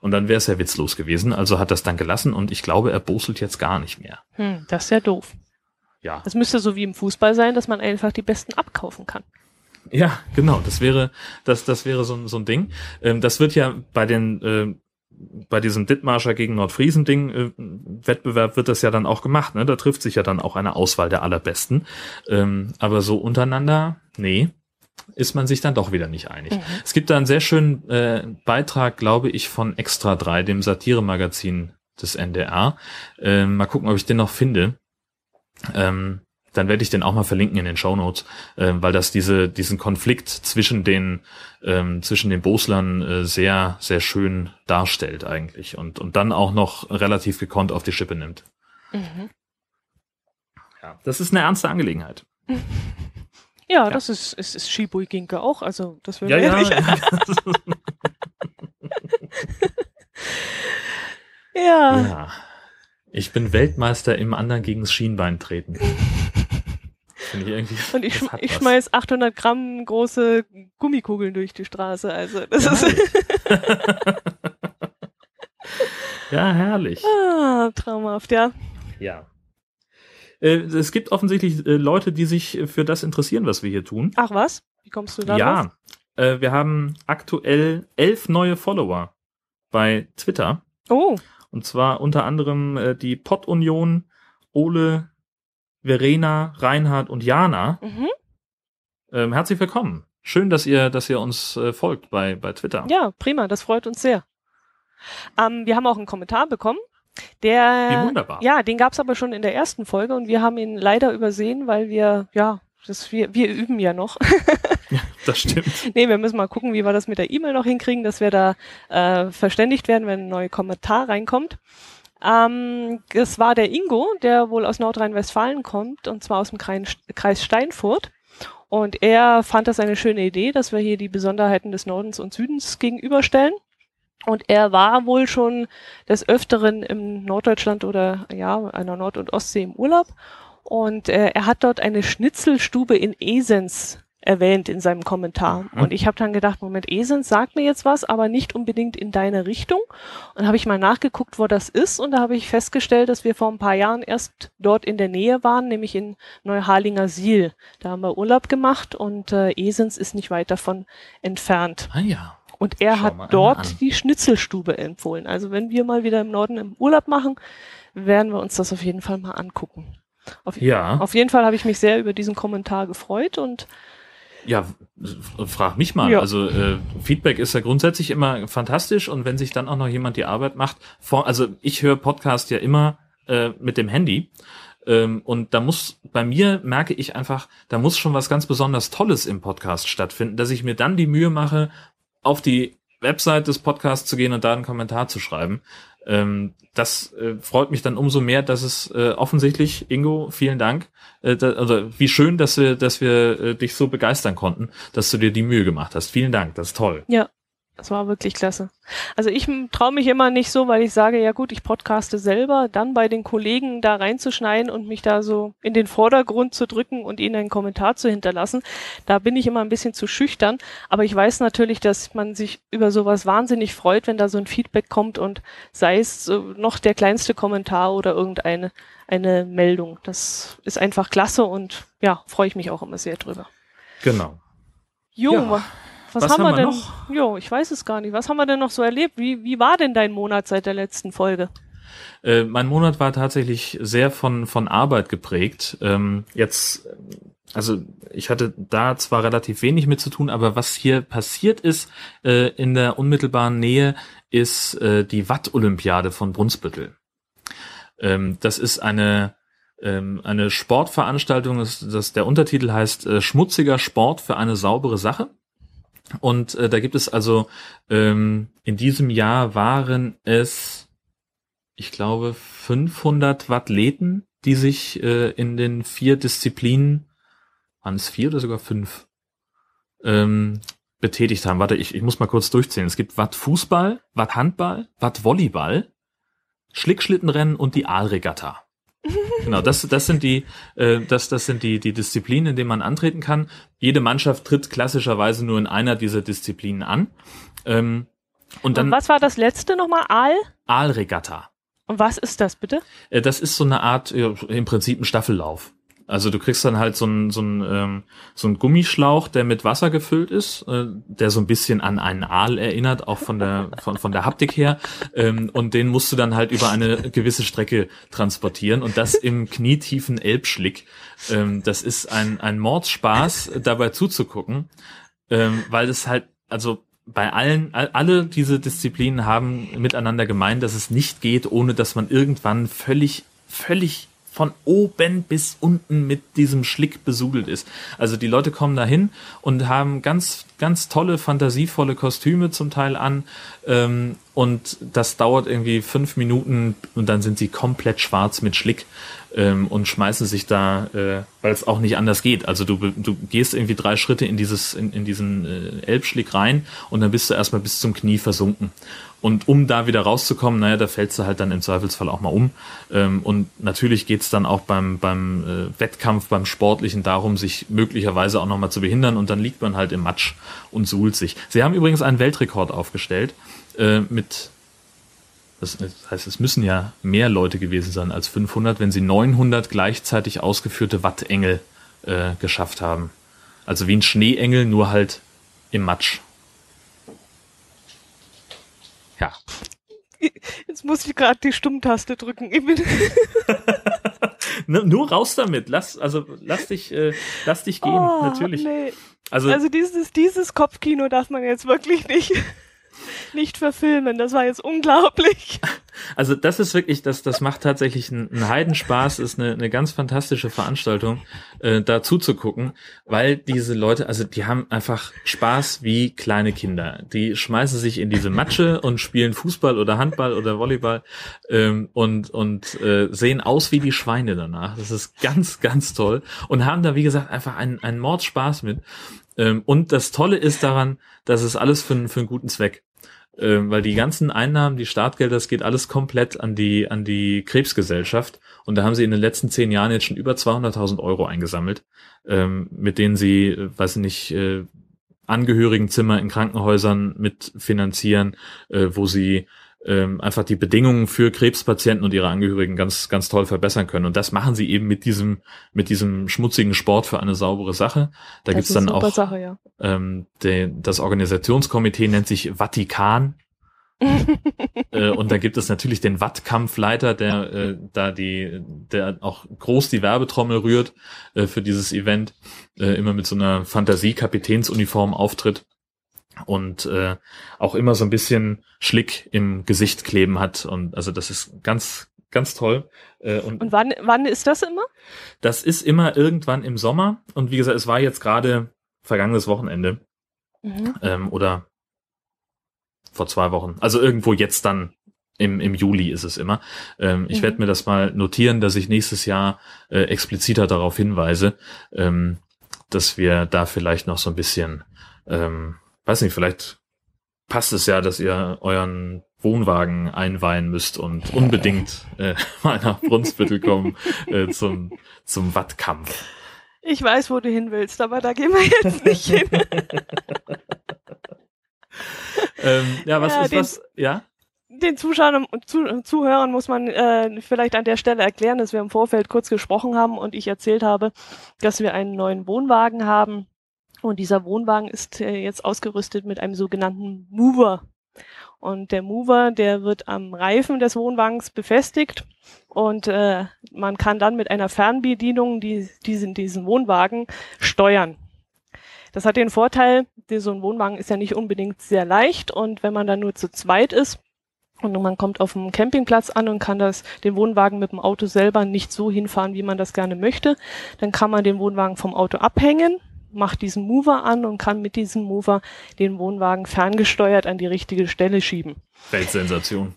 Und dann wäre es ja witzlos gewesen. Also hat das dann gelassen und ich glaube, er boßelt jetzt gar nicht mehr. Hm, das ist ja doof. Ja. Das müsste so wie im Fußball sein, dass man einfach die Besten abkaufen kann. Ja, genau. Das wäre, das, das wäre so, so ein Ding. Ähm, das wird ja bei den äh, bei diesem Dithmarscher gegen Nordfriesen-Ding äh, Wettbewerb wird das ja dann auch gemacht, ne? Da trifft sich ja dann auch eine Auswahl der Allerbesten. Ähm, aber so untereinander, nee, ist man sich dann doch wieder nicht einig. Mhm. Es gibt da einen sehr schönen äh, Beitrag, glaube ich, von Extra drei, dem Satire-Magazin des N D R. Ähm, mal gucken, ob ich den noch finde. Ähm, dann werde ich den auch mal verlinken in den Shownotes, äh, weil das diese diesen Konflikt zwischen den ähm, zwischen den Boßlern äh, sehr sehr schön darstellt eigentlich und und dann auch noch relativ gekonnt auf die Schippe nimmt. Mhm. Ja, das ist eine ernste Angelegenheit. Ja, ja. das ist es ist Shibui Ginke auch, also das wäre ja, ja. ja. ja. Ich bin Weltmeister im anderen gegen das Schienbein treten. Finde ich irgendwie, und ich, sch- ich schmeiß achthundert Gramm große Gummikugeln durch die Straße. Also das ja, ist herrlich. ja, herrlich. Ah, traumhaft, ja. Ja. Äh, es gibt offensichtlich äh, Leute, die sich für das interessieren, was wir hier tun. Ach was? Wie kommst du da drauf? Ja, äh, wir haben aktuell elf neue Follower bei Twitter. Oh. Und zwar unter anderem äh, die Pott-Union, Ole, Verena, Reinhard und Jana. Mhm. Ähm, herzlich willkommen. Schön, dass ihr, dass ihr uns äh, folgt bei, bei Twitter. Ja, prima. Das freut uns sehr. Ähm, wir haben auch einen Kommentar bekommen. Der, Wie wunderbar. Ja, den gab es aber schon in der ersten Folge und wir haben ihn leider übersehen, weil wir, ja, das, wir, wir üben ja noch. Ja, das stimmt. Nee, wir müssen mal gucken, wie wir das mit der E-Mail noch hinkriegen, dass wir da äh, verständigt werden, wenn ein neuer Kommentar reinkommt. Ähm, das war der Ingo, der wohl aus Nordrhein-Westfalen kommt, und zwar aus dem Kreis Steinfurt. Und er fand das eine schöne Idee, dass wir hier die Besonderheiten des Nordens und Südens gegenüberstellen. Und er war wohl schon des Öfteren im Norddeutschland oder ja, einer Nord- und Ostsee im Urlaub. Und äh, er hat dort eine Schnitzelstube in Esens erwähnt in seinem Kommentar. Mhm. Und ich habe dann gedacht, Moment, Esens sagt mir jetzt was, aber nicht unbedingt in deine Richtung. Und habe ich mal nachgeguckt, wo das ist. Und da habe ich festgestellt, dass wir vor ein paar Jahren erst dort in der Nähe waren, nämlich in Neuharlinger Siel. Da haben wir Urlaub gemacht und äh, Esens ist nicht weit davon entfernt. Ah ja. Und er Schau hat dort an. die Schnitzelstube empfohlen. Also wenn wir mal wieder im Norden im Urlaub machen, werden wir uns das auf jeden Fall mal angucken. Auf, ja. auf jeden Fall habe ich mich sehr über diesen Kommentar gefreut und ja, frag mich mal. Ja. Also äh, Feedback ist ja grundsätzlich immer fantastisch und wenn sich dann auch noch jemand die Arbeit macht, vor, also ich höre Podcast ja immer äh, mit dem Handy ähm, und da muss, bei mir merke ich einfach, da muss schon was ganz besonders Tolles im Podcast stattfinden, dass ich mir dann die Mühe mache, auf die Website des Podcasts zu gehen und da einen Kommentar zu schreiben. Ähm, das äh, freut mich dann umso mehr, dass es äh, offensichtlich, Ingo, vielen Dank, äh, da, also wie schön, dass wir, dass wir äh, dich so begeistern konnten, dass du dir die Mühe gemacht hast. Vielen Dank, das ist toll. Ja, das war wirklich klasse. Also ich traue mich immer nicht so, weil ich sage, ja gut, ich podcaste selber, dann bei den Kollegen da reinzuschneiden und mich da so in den Vordergrund zu drücken und ihnen einen Kommentar zu hinterlassen, da bin ich immer ein bisschen zu schüchtern, aber ich weiß natürlich, dass man sich über sowas wahnsinnig freut, wenn da so ein Feedback kommt und sei es noch der kleinste Kommentar oder irgendeine eine Meldung. Das ist einfach klasse und ja, freue ich mich auch immer sehr drüber. Genau. Jo, ja. Was, Was haben, haben wir denn noch? Jo, ich weiß es gar nicht. Was haben wir denn noch so erlebt? Wie, wie war denn dein Monat seit der letzten Folge? Äh, mein Monat war tatsächlich sehr von, von Arbeit geprägt. Ähm, jetzt, also ich hatte da zwar relativ wenig mit zu tun, aber was hier passiert ist äh, in der unmittelbaren Nähe, ist äh, die Watt-Olympiade von Brunsbüttel. Ähm, das ist eine ähm, eine Sportveranstaltung. Das, das, der Untertitel heißt äh, Schmutziger Sport für eine saubere Sache. Und äh, da gibt es also, ähm, in diesem Jahr waren es, ich glaube, fünfhundert Wattleten, die sich äh, in den vier Disziplinen, waren es vier oder sogar fünf, ähm, betätigt haben. Warte, ich, ich muss mal kurz durchzählen. Es gibt Watt-Fußball, Watt-Handball, Watt-Volleyball, Schlickschlittenrennen und die Aalregatta. Genau, das, das sind die, äh, das, das sind die, die Disziplinen, in denen man antreten kann. Jede Mannschaft tritt klassischerweise nur in einer dieser Disziplinen an. Ähm, und dann. Und was war das letzte nochmal? Aal? Aalregatta. Und was ist das bitte? Äh, das ist so eine Art, äh, im Prinzip ein Staffellauf. Also du kriegst dann halt so einen so einen, ähm, so einen Gummischlauch, der mit Wasser gefüllt ist, äh, der so ein bisschen an einen Aal erinnert, auch von der von von der Haptik her. Ähm, und den musst du dann halt über eine gewisse Strecke transportieren und das im knietiefen Elbschlick. Ähm, das ist ein ein Mordspaß, dabei zuzugucken, ähm, weil es halt also bei allen, alle diese Disziplinen haben miteinander gemeint, dass es nicht geht, ohne dass man irgendwann völlig, völlig von oben bis unten mit diesem Schlick besudelt ist. Also die Leute kommen dahin und haben ganz, ganz tolle, fantasievolle Kostüme zum Teil an, ähm, und das dauert irgendwie fünf Minuten und dann sind sie komplett schwarz mit Schlick, ähm, und schmeißen sich da, äh, weil es auch nicht anders geht. Also du, du gehst irgendwie drei Schritte in dieses, in, in diesen äh, Elbschlick rein und dann bist du erstmal bis zum Knie versunken. Und um da wieder rauszukommen, naja, da fällst du halt dann im Zweifelsfall auch mal um. Ähm, und natürlich geht's dann auch beim beim äh, Wettkampf, beim Sportlichen darum, sich möglicherweise auch nochmal zu behindern. Und dann liegt man halt im Matsch und suhlt sich. Sie haben übrigens einen Weltrekord aufgestellt äh, mit, das heißt, es müssen ja mehr Leute gewesen sein als fünfhundert, wenn sie neunhundert gleichzeitig ausgeführte Wattengel äh, geschafft haben. Also wie ein Schneeengel, nur halt im Matsch. Ja. Jetzt muss ich gerade die Stummtaste drücken. Nur raus damit. Lass, also, lass dich, äh, lass dich gehen, oh, natürlich. Nee. Also, also dieses, dieses Kopfkino darf man jetzt wirklich nicht, nicht verfilmen. Das war jetzt unglaublich. Also das ist wirklich, das, das macht tatsächlich einen, einen Heidenspaß, ist eine, eine ganz fantastische Veranstaltung, äh, da zuzugucken, weil diese Leute, also die haben einfach Spaß wie kleine Kinder. Die schmeißen sich in diese Matsche und spielen Fußball oder Handball oder Volleyball, ähm, und, und äh, sehen aus wie die Schweine danach. Das ist ganz, ganz toll und haben da, wie gesagt, einfach einen, einen Mordspaß mit. Ähm, und das Tolle ist daran, dass es alles für, für einen guten Zweck. Weil die ganzen Einnahmen, die Startgelder, das geht alles komplett an die an die Krebsgesellschaft. Und da haben sie in den letzten zehn Jahren jetzt schon über zweihunderttausend Euro eingesammelt, mit denen sie, weiß nicht, Angehörigenzimmer in Krankenhäusern mitfinanzieren, wo sie einfach die Bedingungen für Krebspatienten und ihre Angehörigen ganz ganz toll verbessern können. Und das machen sie eben mit diesem mit diesem schmutzigen Sport für eine saubere Sache. Da gibt's dann auch Sache, ja. ähm, de, das Organisationskomitee nennt sich Vatikan. äh, und dann gibt es natürlich den Wattkampfleiter, der äh, da die der auch groß die Werbetrommel rührt äh, für dieses Event, äh, immer mit so einer Fantasie-Kapitänsuniform auftritt. Und äh, auch immer so ein bisschen Schlick im Gesicht kleben hat. Und also das ist ganz, ganz toll. Äh, und und wann, wann ist das immer? Das ist immer irgendwann im Sommer. Und wie gesagt, es war jetzt gerade vergangenes Wochenende. Mhm. Ähm, oder vor zwei Wochen. Also irgendwo jetzt dann im, im Juli ist es immer. Ähm, ich mhm. werde mir das mal notieren, dass ich nächstes Jahr äh, expliziter darauf hinweise, ähm, dass wir da vielleicht noch so ein bisschen... Ähm, weiß nicht, vielleicht passt es ja, dass ihr euren Wohnwagen einweihen müsst und unbedingt äh, mal nach Brunsbüttel kommen äh, zum, zum Wattkampf. Ich weiß, wo du hin willst, aber da gehen wir jetzt nicht hin. ähm, ja, was ja, ist den, was? Ja? Den Zuschauern und Zuh- Zuhörern muss man äh, vielleicht an der Stelle erklären, dass wir im Vorfeld kurz gesprochen haben und ich erzählt habe, dass wir einen neuen Wohnwagen haben. Und dieser Wohnwagen ist äh, jetzt ausgerüstet mit einem sogenannten Mover. Und der Mover, der wird am Reifen des Wohnwagens befestigt und äh, man kann dann mit einer Fernbedienung die, diesen, diesen Wohnwagen steuern. Das hat den Vorteil, so ein Wohnwagen ist ja nicht unbedingt sehr leicht und wenn man dann nur zu zweit ist und man kommt auf dem Campingplatz an und kann das den Wohnwagen mit dem Auto selber nicht so hinfahren, wie man das gerne möchte, dann kann man den Wohnwagen vom Auto abhängen, macht diesen Mover an und kann mit diesem Mover den Wohnwagen ferngesteuert an die richtige Stelle schieben. Weltsensation.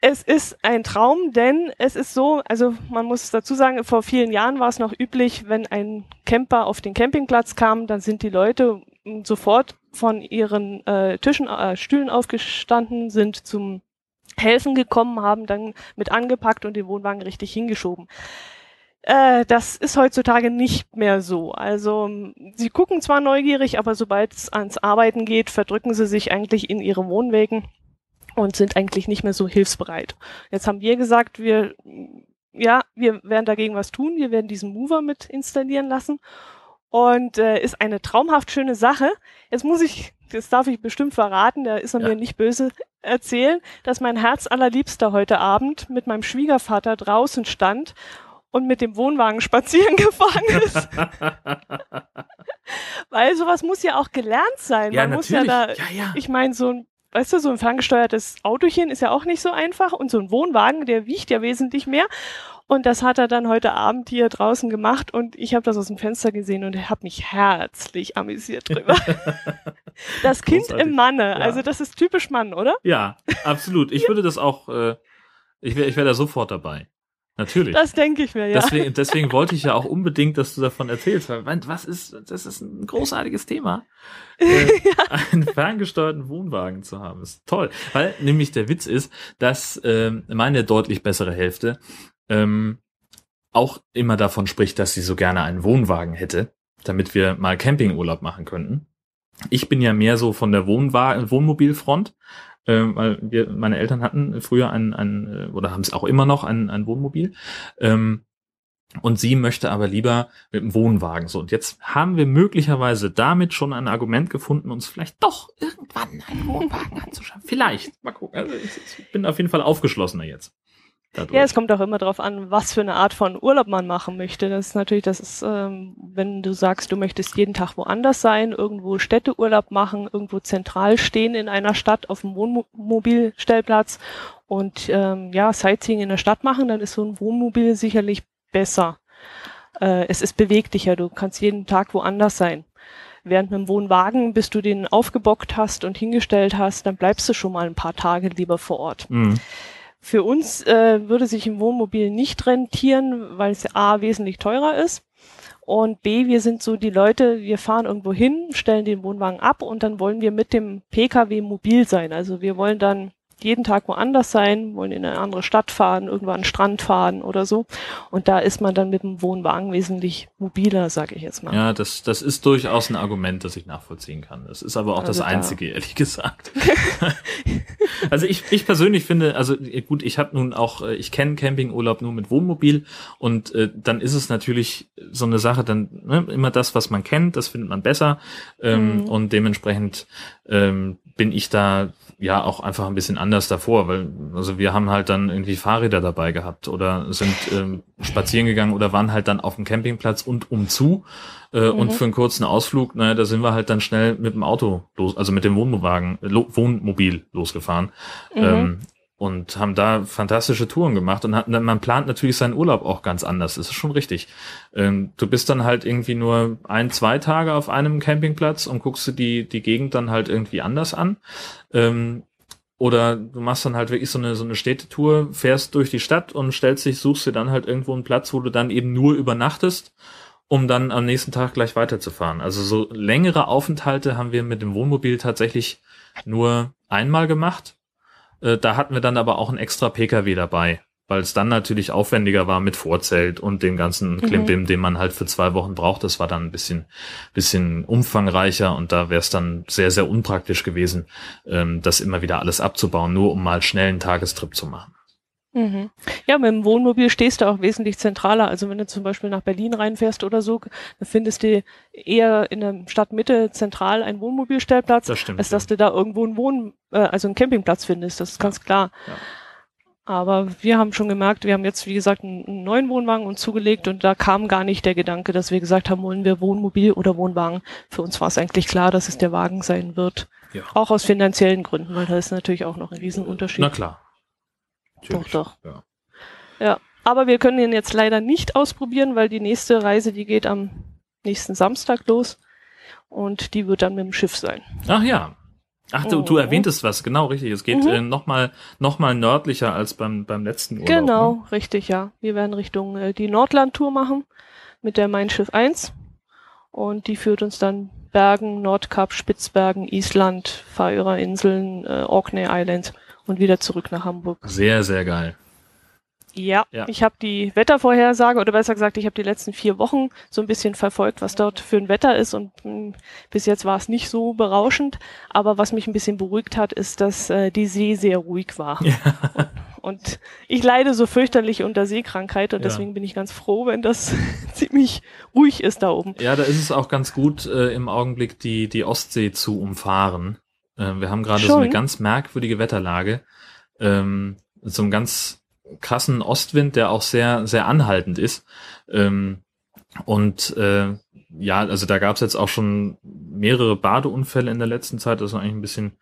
Es ist ein Traum, denn es ist so, also man muss dazu sagen, vor vielen Jahren war es noch üblich, wenn ein Camper auf den Campingplatz kam, dann sind die Leute sofort von ihren äh, Tischen, äh, Stühlen aufgestanden, sind zum Helfen gekommen, haben dann mit angepackt und den Wohnwagen richtig hingeschoben. Das ist heutzutage nicht mehr so. Also sie gucken zwar neugierig, aber sobald es ans Arbeiten geht, verdrücken sie sich eigentlich in ihre Wohnwägen und sind eigentlich nicht mehr so hilfsbereit. Jetzt haben wir gesagt, wir ja, wir werden dagegen was tun, wir werden diesen Mover mit installieren lassen und äh, ist eine traumhaft schöne Sache. Jetzt muss ich, das darf ich bestimmt verraten, da ist er ja. mir nicht böse, erzählen, dass mein Herzallerliebster heute Abend mit meinem Schwiegervater draußen stand und mit dem Wohnwagen spazieren gefahren ist. Weil sowas muss ja auch gelernt sein. Ja, man natürlich. muss ja da, ja, ja. ich meine, so ein, weißt du, so ein ferngesteuertes Autochen ist ja auch nicht so einfach und so ein Wohnwagen, der wiegt ja wesentlich mehr. Und das hat er dann heute Abend hier draußen gemacht und ich habe das aus dem Fenster gesehen und habe mich herzlich amüsiert drüber. Das Kind Großartig. Im Manne, ja. also das ist typisch Mann, oder? Ja, absolut. Ich würde das auch, äh, ich wäre ich wär da sofort dabei. Natürlich. Das denke ich mir, ja. Deswegen, deswegen wollte ich ja auch unbedingt, dass du davon erzählst. Weil, was ist, das ist ein großartiges Thema. Äh, ja. Einen ferngesteuerten Wohnwagen zu haben, ist toll. Weil nämlich der Witz ist, dass äh, meine deutlich bessere Hälfte ähm, auch immer davon spricht, dass sie so gerne einen Wohnwagen hätte, damit wir mal Campingurlaub machen könnten. Ich bin ja mehr so von der Wohnwagen, Wohnmobilfront. Ähm, weil wir, meine Eltern hatten früher ein, ein oder haben es auch immer noch, ein, ein Wohnmobil. Ähm, und sie möchte aber lieber mit dem Wohnwagen. So, und jetzt haben wir möglicherweise damit schon ein Argument gefunden, uns vielleicht doch irgendwann einen Wohnwagen anzuschaffen. Vielleicht. Mal gucken. Also ich, ich bin auf jeden Fall aufgeschlossener jetzt. Dadurch. Ja, es kommt auch immer darauf an, was für eine Art von Urlaub man machen möchte. Das ist natürlich, das ist, ähm, wenn du sagst, du möchtest jeden Tag woanders sein, irgendwo Städteurlaub machen, irgendwo zentral stehen in einer Stadt auf dem Wohnmobilstellplatz und ähm, ja, Sightseeing in der Stadt machen, dann ist so ein Wohnmobil sicherlich besser. Äh, es ist beweglicher, du kannst jeden Tag woanders sein. Während mit dem Wohnwagen, bis du den aufgebockt hast und hingestellt hast, dann bleibst du schon mal ein paar Tage lieber vor Ort. Mhm. Für uns äh, würde sich im Wohnmobil nicht rentieren, weil es A, wesentlich teurer ist und B, wir sind so die Leute, wir fahren irgendwo hin, stellen den Wohnwagen ab und dann wollen wir mit dem P K W mobil sein. Also wir wollen dann jeden Tag woanders sein, wollen in eine andere Stadt fahren, irgendwo an den Strand fahren oder so. Und da ist man dann mit dem Wohnwagen wesentlich mobiler, sage ich jetzt mal. Ja, das, das ist durchaus ein Argument, das ich nachvollziehen kann. Das ist aber auch also das da. Einzige, ehrlich gesagt. Also ich, ich persönlich finde, also gut, ich habe nun auch, ich kenne Campingurlaub nur mit Wohnmobil und äh, dann ist es natürlich so eine Sache, dann ne, immer das, was man kennt, das findet man besser ähm, mhm. und dementsprechend ähm, bin ich da ja auch einfach ein bisschen anders davor, weil also wir haben halt dann irgendwie Fahrräder dabei gehabt oder sind ähm, spazieren gegangen oder waren halt dann auf dem Campingplatz und umzu äh, mhm. und für einen kurzen Ausflug, naja, da sind wir halt dann schnell mit dem Auto los, also mit dem Wohnwagen, lo, Wohnmobil losgefahren mhm. ähm, und haben da fantastische Touren gemacht und hat, man plant natürlich seinen Urlaub auch ganz anders, das ist schon richtig. Ähm, du bist dann halt irgendwie nur ein, zwei Tage auf einem Campingplatz und guckst du die die Gegend dann halt irgendwie anders an. Ähm, Oder du machst dann halt wirklich so eine so eine Städtetour, fährst durch die Stadt und stellst dich, suchst dir dann halt irgendwo einen Platz, wo du dann eben nur übernachtest, um dann am nächsten Tag gleich weiterzufahren. Also so längere Aufenthalte haben wir mit dem Wohnmobil tatsächlich nur einmal gemacht. Äh, da hatten wir dann aber auch einen extra P K W dabei, weil es dann natürlich aufwendiger war mit Vorzelt und dem ganzen Klimbim, mhm. den man halt für zwei Wochen braucht. Das war dann ein bisschen bisschen umfangreicher und da wäre es dann sehr, sehr unpraktisch gewesen, ähm, das immer wieder alles abzubauen, nur um mal schnell einen Tagestrip zu machen. Mhm. Ja, mit dem Wohnmobil stehst du auch wesentlich zentraler. Also wenn du zum Beispiel nach Berlin reinfährst oder so, dann findest du eher in der Stadtmitte zentral einen Wohnmobilstellplatz, das stimmt, als dass ja. du da irgendwo einen, Wohn äh, also einen Campingplatz findest. Das ist ja. ganz klar. Ja. Aber wir haben schon gemerkt, wir haben jetzt, wie gesagt, einen neuen Wohnwagen uns zugelegt und da kam gar nicht der Gedanke, dass wir gesagt haben, wollen wir Wohnmobil oder Wohnwagen. Für uns war es eigentlich klar, dass es der Wagen sein wird. Ja. Auch aus finanziellen Gründen, weil da ist natürlich auch noch ein Riesenunterschied. Na klar. Natürlich. Doch, doch. Ja. ja, aber wir können ihn jetzt leider nicht ausprobieren, weil die nächste Reise, die geht am nächsten Samstag los und die wird dann mit dem Schiff sein. Ach ja. Ach, du, du erwähntest was, genau, richtig. Es geht mhm. äh, nochmal noch mal nördlicher als beim, beim letzten Urlaub. Genau, ne? Richtig, ja. Wir werden Richtung äh, die Nordlandtour machen mit der Mein Schiff eins und die führt uns dann Bergen, Nordkap, Spitzbergen, Island, Fahrerinseln, äh, Orkney Islands und wieder zurück nach Hamburg. Sehr, sehr geil. Ja, ja, ich habe die Wettervorhersage oder besser gesagt, ich habe die letzten vier Wochen so ein bisschen verfolgt, was dort für ein Wetter ist und mh, bis jetzt war es nicht so berauschend, aber was mich ein bisschen beruhigt hat, ist, dass äh, die See sehr ruhig war. Ja. Und, Und ich leide so fürchterlich unter Seekrankheit und ja. deswegen bin ich ganz froh, wenn das ziemlich ruhig ist da oben. Ja, da ist es auch ganz gut, äh, im Augenblick die, die Ostsee zu umfahren. Äh, wir haben gerade so eine ganz merkwürdige Wetterlage. Ähm, so einen ganz krassen Ostwind, der auch sehr, sehr anhaltend ist. Ähm, und äh, ja, also da gab es jetzt auch schon mehrere Badeunfälle in der letzten Zeit. Das ist eigentlich ein bisschen,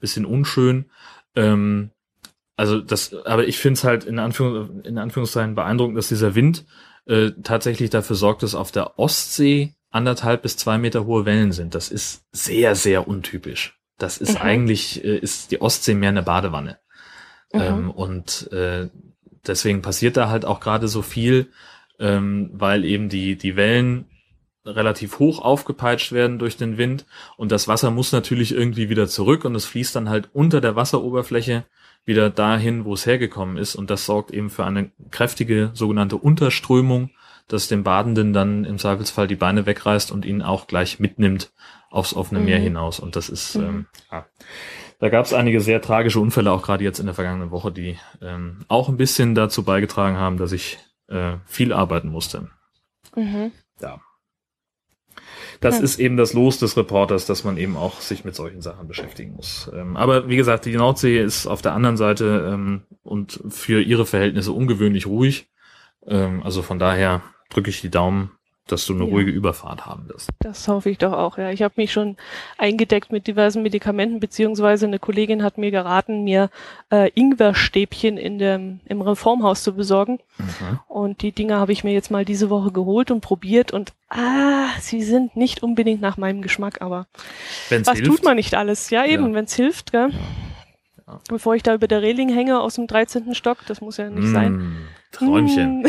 bisschen unschön. Ähm, also das, aber ich finde es halt in, Anführungs- in Anführungszeichen beeindruckend, dass dieser Wind äh, tatsächlich dafür sorgt, dass auf der Ostsee anderthalb bis zwei Meter hohe Wellen sind. Das ist sehr, sehr untypisch. Das ist mhm. eigentlich, äh, ist die Ostsee mehr eine Badewanne. Mhm. Ähm, und äh, deswegen passiert da halt auch gerade so viel, ähm, weil eben die, die Wellen relativ hoch aufgepeitscht werden durch den Wind und das Wasser muss natürlich irgendwie wieder zurück und es fließt dann halt unter der Wasseroberfläche wieder dahin, wo es hergekommen ist und das sorgt eben für eine kräftige sogenannte Unterströmung, dass dem Badenden dann im Zweifelsfall die Beine wegreißt und ihn auch gleich mitnimmt aufs offene mhm. Meer hinaus und das ist, mhm. ähm, ja. Da gab es einige sehr tragische Unfälle, auch gerade jetzt in der vergangenen Woche, die ähm, auch ein bisschen dazu beigetragen haben, dass ich äh, viel arbeiten musste. Mhm. Ja. Das ist eben das Los des Reporters, dass man eben auch sich mit solchen Sachen beschäftigen muss. Ähm, aber wie gesagt, die Nordsee ist auf der anderen Seite ähm, und für ihre Verhältnisse ungewöhnlich ruhig. Ähm, also von daher drücke ich die Daumen, dass du eine ja. ruhige Überfahrt haben wirst. Das hoffe ich doch auch, ja. Ich habe mich schon eingedeckt mit diversen Medikamenten, beziehungsweise eine Kollegin hat mir geraten, mir äh, Ingwerstäbchen in dem, im Reformhaus zu besorgen. Mhm. Und die Dinger habe ich mir jetzt mal diese Woche geholt und probiert und ah, sie sind nicht unbedingt nach meinem Geschmack, aber wenn's was hilft. Tut man nicht alles? Ja, eben, ja. wenn es hilft, gell? Ja. Ja. Bevor ich da über der Reling hänge aus dem dreizehnten Stock, das muss ja nicht mmh, sein. Träumchen. Mmh.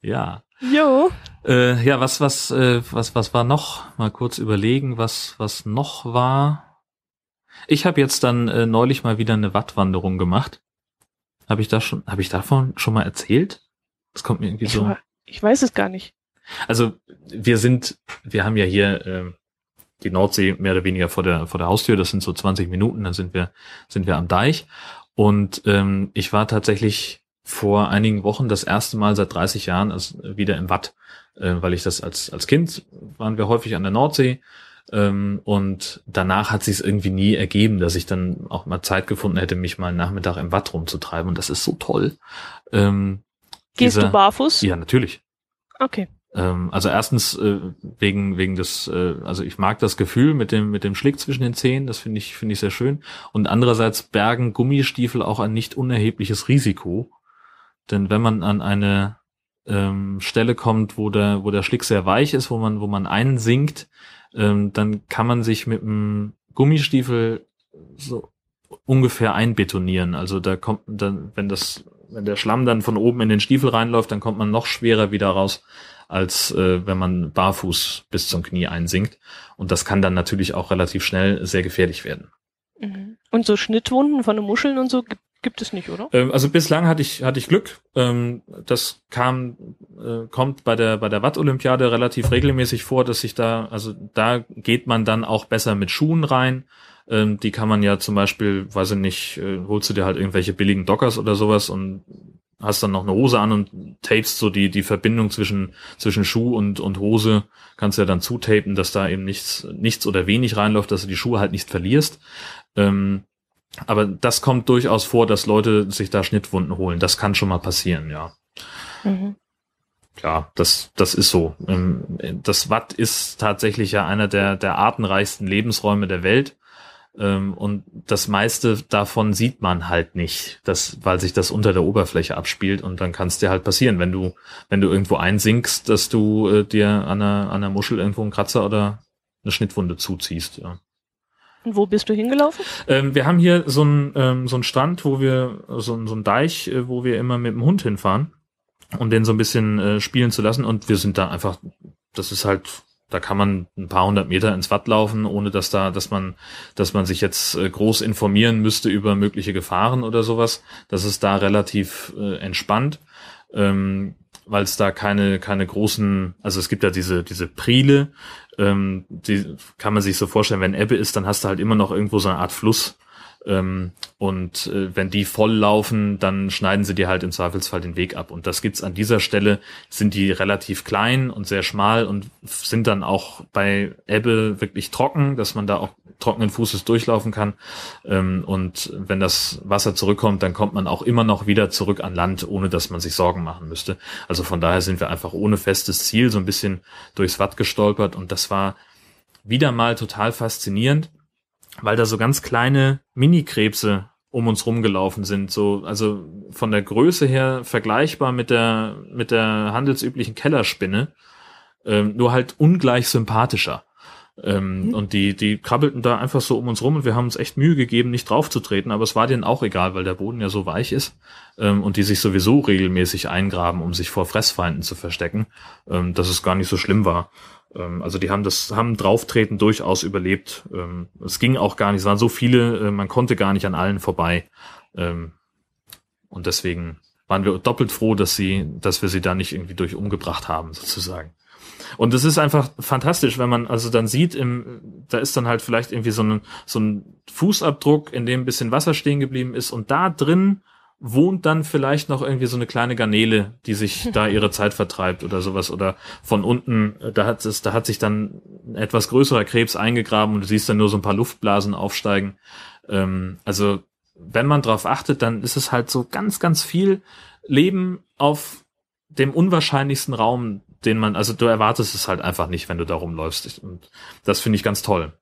Ja. Jo. Äh, ja, was, was, äh, was, was war noch? Mal kurz überlegen, was, was noch war. Ich habe jetzt dann äh, neulich mal wieder eine Wattwanderung gemacht. Habe ich da schon, habe ich davon schon mal erzählt? Das kommt mir irgendwie ich so. War, ich weiß es gar nicht. Also wir sind, wir haben ja hier äh, die Nordsee mehr oder weniger vor der vor der Haustür. Das sind so zwanzig Minuten. Dann sind wir sind wir am Deich. Und ähm, ich war tatsächlich vor einigen Wochen das erste Mal seit dreißig Jahren also wieder im Watt, äh, weil ich das als als Kind waren wir häufig an der Nordsee ähm, und danach hat sich es irgendwie nie ergeben, dass ich dann auch mal Zeit gefunden hätte, mich mal einen Nachmittag im Watt rumzutreiben und das ist so toll. Ähm, Gehst dieser, du barfuß? Ja, natürlich. Okay. Ähm, also erstens äh, wegen wegen des, äh, also ich mag das Gefühl mit dem mit dem Schlick zwischen den Zehen, das finde ich finde ich sehr schön und andererseits bergen Gummistiefel auch ein nicht unerhebliches Risiko. Denn wenn man an eine ähm, Stelle kommt, wo der wo der Schlick sehr weich ist, wo man wo man einsinkt, ähm, dann kann man sich mit dem Gummistiefel so ungefähr einbetonieren. Also da kommt dann, wenn das wenn der Schlamm dann von oben in den Stiefel reinläuft, dann kommt man noch schwerer wieder raus, als äh, wenn man barfuß bis zum Knie einsinkt. Und das kann dann natürlich auch relativ schnell sehr gefährlich werden. Und so Schnittwunden von den Muscheln und so gibt Gibt es nicht, oder? Also bislang hatte ich hatte ich Glück. Das kam kommt bei der bei der Watt-Olympiade relativ regelmäßig vor, dass sich da also da geht man dann auch besser mit Schuhen rein. Die kann man ja zum Beispiel, weiß ich nicht, holst du dir halt irgendwelche billigen Dockers oder sowas und hast dann noch eine Hose an und tapest so die die Verbindung zwischen zwischen Schuh und und Hose kannst du ja dann zutapen, dass da eben nichts nichts oder wenig reinläuft, dass du die Schuhe halt nicht verlierst. Aber das kommt durchaus vor, dass Leute sich da Schnittwunden holen. Das kann schon mal passieren, ja. Mhm. Klar, das das ist so. Das Watt ist tatsächlich ja einer der der artenreichsten Lebensräume der Welt. Und das meiste davon sieht man halt nicht, das, weil sich das unter der Oberfläche abspielt. Und dann kann es dir halt passieren, wenn du wenn du irgendwo einsinkst, dass du dir an einer, an einer Muschel irgendwo einen Kratzer oder eine Schnittwunde zuziehst, ja. Und wo bist du hingelaufen? Ähm, wir haben hier so einen ähm, so einen Strand, wo wir so einen so einen Deich, äh, wo wir immer mit dem Hund hinfahren, um den so ein bisschen äh, spielen zu lassen. Und wir sind da einfach, das ist halt, da kann man ein paar hundert Meter ins Watt laufen, ohne dass da, dass man, dass man sich jetzt äh, groß informieren müsste über mögliche Gefahren oder sowas. Das ist da relativ äh, entspannt, ähm, weil es da keine keine großen, also es gibt ja diese diese Priele. Die kann man sich so vorstellen, wenn Ebbe ist, dann hast du halt immer noch irgendwo so eine Art Fluss, Ähm, und äh, wenn die voll laufen, dann schneiden sie dir halt im Zweifelsfall den Weg ab. Und das gibt's an dieser Stelle, sind die relativ klein und sehr schmal und sind dann auch bei Ebbe wirklich trocken, dass man da auch trockenen Fußes durchlaufen kann. Ähm, und wenn das Wasser zurückkommt, dann kommt man auch immer noch wieder zurück an Land, ohne dass man sich Sorgen machen müsste. Also von daher sind wir einfach ohne festes Ziel so ein bisschen durchs Watt gestolpert und das war wieder mal total faszinierend, weil da so ganz kleine Mini-Krebse um uns rumgelaufen sind, so, also von der Größe her vergleichbar mit der, mit der handelsüblichen Kellerspinne, ähm, nur halt ungleich sympathischer. Ähm, mhm. Und die, die krabbelten da einfach so um uns rum und wir haben uns echt Mühe gegeben, nicht draufzutreten, aber es war denen auch egal, weil der Boden ja so weich ist, ähm, und die sich sowieso regelmäßig eingraben, um sich vor Fressfeinden zu verstecken, ähm, dass es gar nicht so schlimm war. Also die haben das haben Drauftreten durchaus überlebt. Es ging auch gar nicht, es waren so viele, man konnte gar nicht an allen vorbei. Und deswegen waren wir doppelt froh, dass sie, dass wir sie da nicht irgendwie durch umgebracht haben, sozusagen. Und es ist einfach fantastisch, wenn man also dann sieht, im, da ist dann halt vielleicht irgendwie so ein, so ein Fußabdruck, in dem ein bisschen Wasser stehen geblieben ist und da drin wohnt dann vielleicht noch irgendwie so eine kleine Garnele, die sich da ihre Zeit vertreibt oder sowas, oder von unten, da hat es, da hat sich dann ein etwas größerer Krebs eingegraben und du siehst dann nur so ein paar Luftblasen aufsteigen. Ähm, also wenn man drauf achtet, dann ist es halt so ganz, ganz viel Leben auf dem unwahrscheinlichsten Raum, den man, also du erwartest es halt einfach nicht, wenn du da rumläufst. Und das finde ich ganz toll.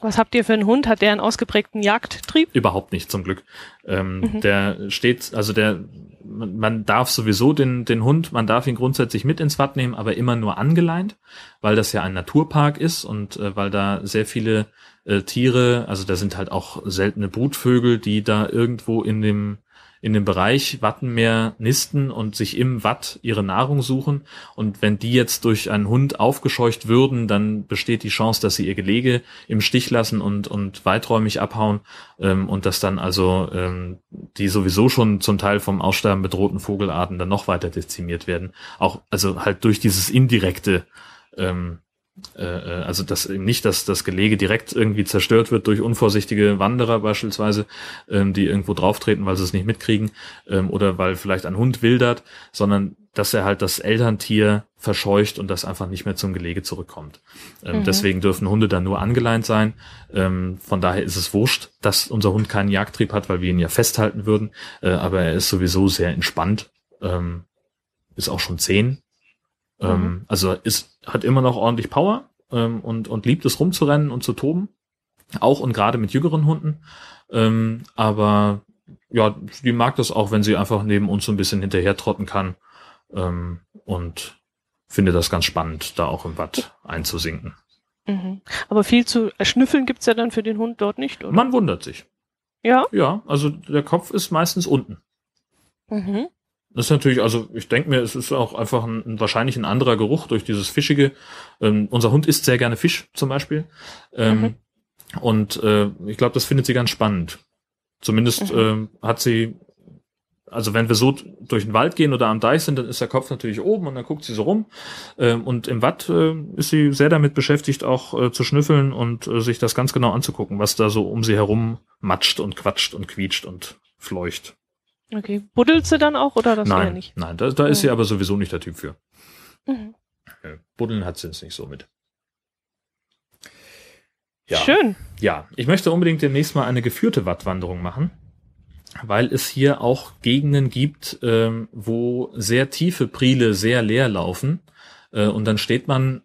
Was habt ihr für einen Hund? Hat der einen ausgeprägten Jagdtrieb? Überhaupt nicht, zum Glück. Ähm, mhm. Der steht, also der, man darf sowieso den, den Hund, man darf ihn grundsätzlich mit ins Watt nehmen, aber immer nur angeleint, weil das ja ein Naturpark ist und äh, weil da sehr viele äh, Tiere, also da sind halt auch seltene Brutvögel, die da irgendwo in dem, in dem Bereich Wattenmeer nisten und sich im Watt ihre Nahrung suchen. Und wenn die jetzt durch einen Hund aufgescheucht würden, dann besteht die Chance, dass sie ihr Gelege im Stich lassen und und weiträumig abhauen, ähm, und dass dann also ähm, die sowieso schon zum Teil vom Aussterben bedrohten Vogelarten dann noch weiter dezimiert werden. Auch also halt durch dieses indirekte, ähm, äh, also dass eben nicht, dass das Gelege direkt irgendwie zerstört wird durch unvorsichtige Wanderer beispielsweise, ähm, die irgendwo drauftreten, weil sie es nicht mitkriegen, ähm, oder weil vielleicht ein Hund wildert, sondern dass er halt das Elterntier verscheucht und das einfach nicht mehr zum Gelege zurückkommt. Ähm, mhm. Deswegen dürfen Hunde dann nur angeleint sein. Ähm, von daher ist es wurscht, dass unser Hund keinen Jagdtrieb hat, weil wir ihn ja festhalten würden. Äh, aber er ist sowieso sehr entspannt, ähm, ist auch schon zehn. Mhm. Also ist, hat immer noch ordentlich Power, ähm, und, und liebt es rumzurennen und zu toben. Auch und gerade mit jüngeren Hunden. Ähm, aber ja, die mag das auch, wenn sie einfach neben uns so ein bisschen hinterher trotten kann. Ähm, und finde das ganz spannend, da auch im Watt einzusinken. Mhm. Aber viel zu schnüffeln gibt's ja dann für den Hund dort nicht, oder? Man wundert sich. Ja? Ja, also der Kopf ist meistens unten. Mhm. Das ist natürlich, also ich denke mir, es ist auch einfach ein, wahrscheinlich ein anderer Geruch durch dieses Fischige. Ähm, unser Hund isst sehr gerne Fisch zum Beispiel. Ähm, mhm. Und äh, ich glaube, das findet sie ganz spannend. Zumindest mhm. äh, hat sie, also wenn wir so durch den Wald gehen oder am Deich sind, dann ist der Kopf natürlich oben und dann guckt sie so rum. Ähm, und im Watt äh, ist sie sehr damit beschäftigt, auch äh, zu schnüffeln und äh, sich das ganz genau anzugucken, was da so um sie herum matscht und quatscht und quietscht und fleucht. Okay, buddelt sie dann auch oder das nein, nicht? Nein, da, da ist sie aber sowieso nicht der Typ für. Mhm. Buddeln hat sie jetzt nicht so mit. Ja. Schön. Ja, ich möchte unbedingt demnächst mal eine geführte Wattwanderung machen, weil es hier auch Gegenden gibt, ähm, wo sehr tiefe Priele sehr leer laufen, äh, und dann steht man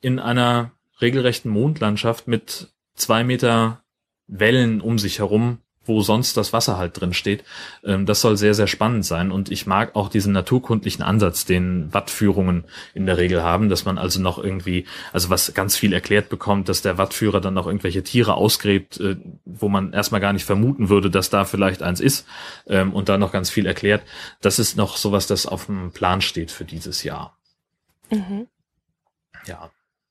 in einer regelrechten Mondlandschaft mit zwei Meter Wellen um sich herum, wo sonst das Wasser halt drin steht. Das soll sehr, sehr spannend sein. Und ich mag auch diesen naturkundlichen Ansatz, den Wattführungen in der Regel haben, dass man also noch irgendwie, also was ganz viel erklärt bekommt, dass der Wattführer dann noch irgendwelche Tiere ausgräbt, wo man erstmal gar nicht vermuten würde, dass da vielleicht eins ist, und da noch ganz viel erklärt. Das ist noch sowas, das auf dem Plan steht für dieses Jahr. Mhm. Ja.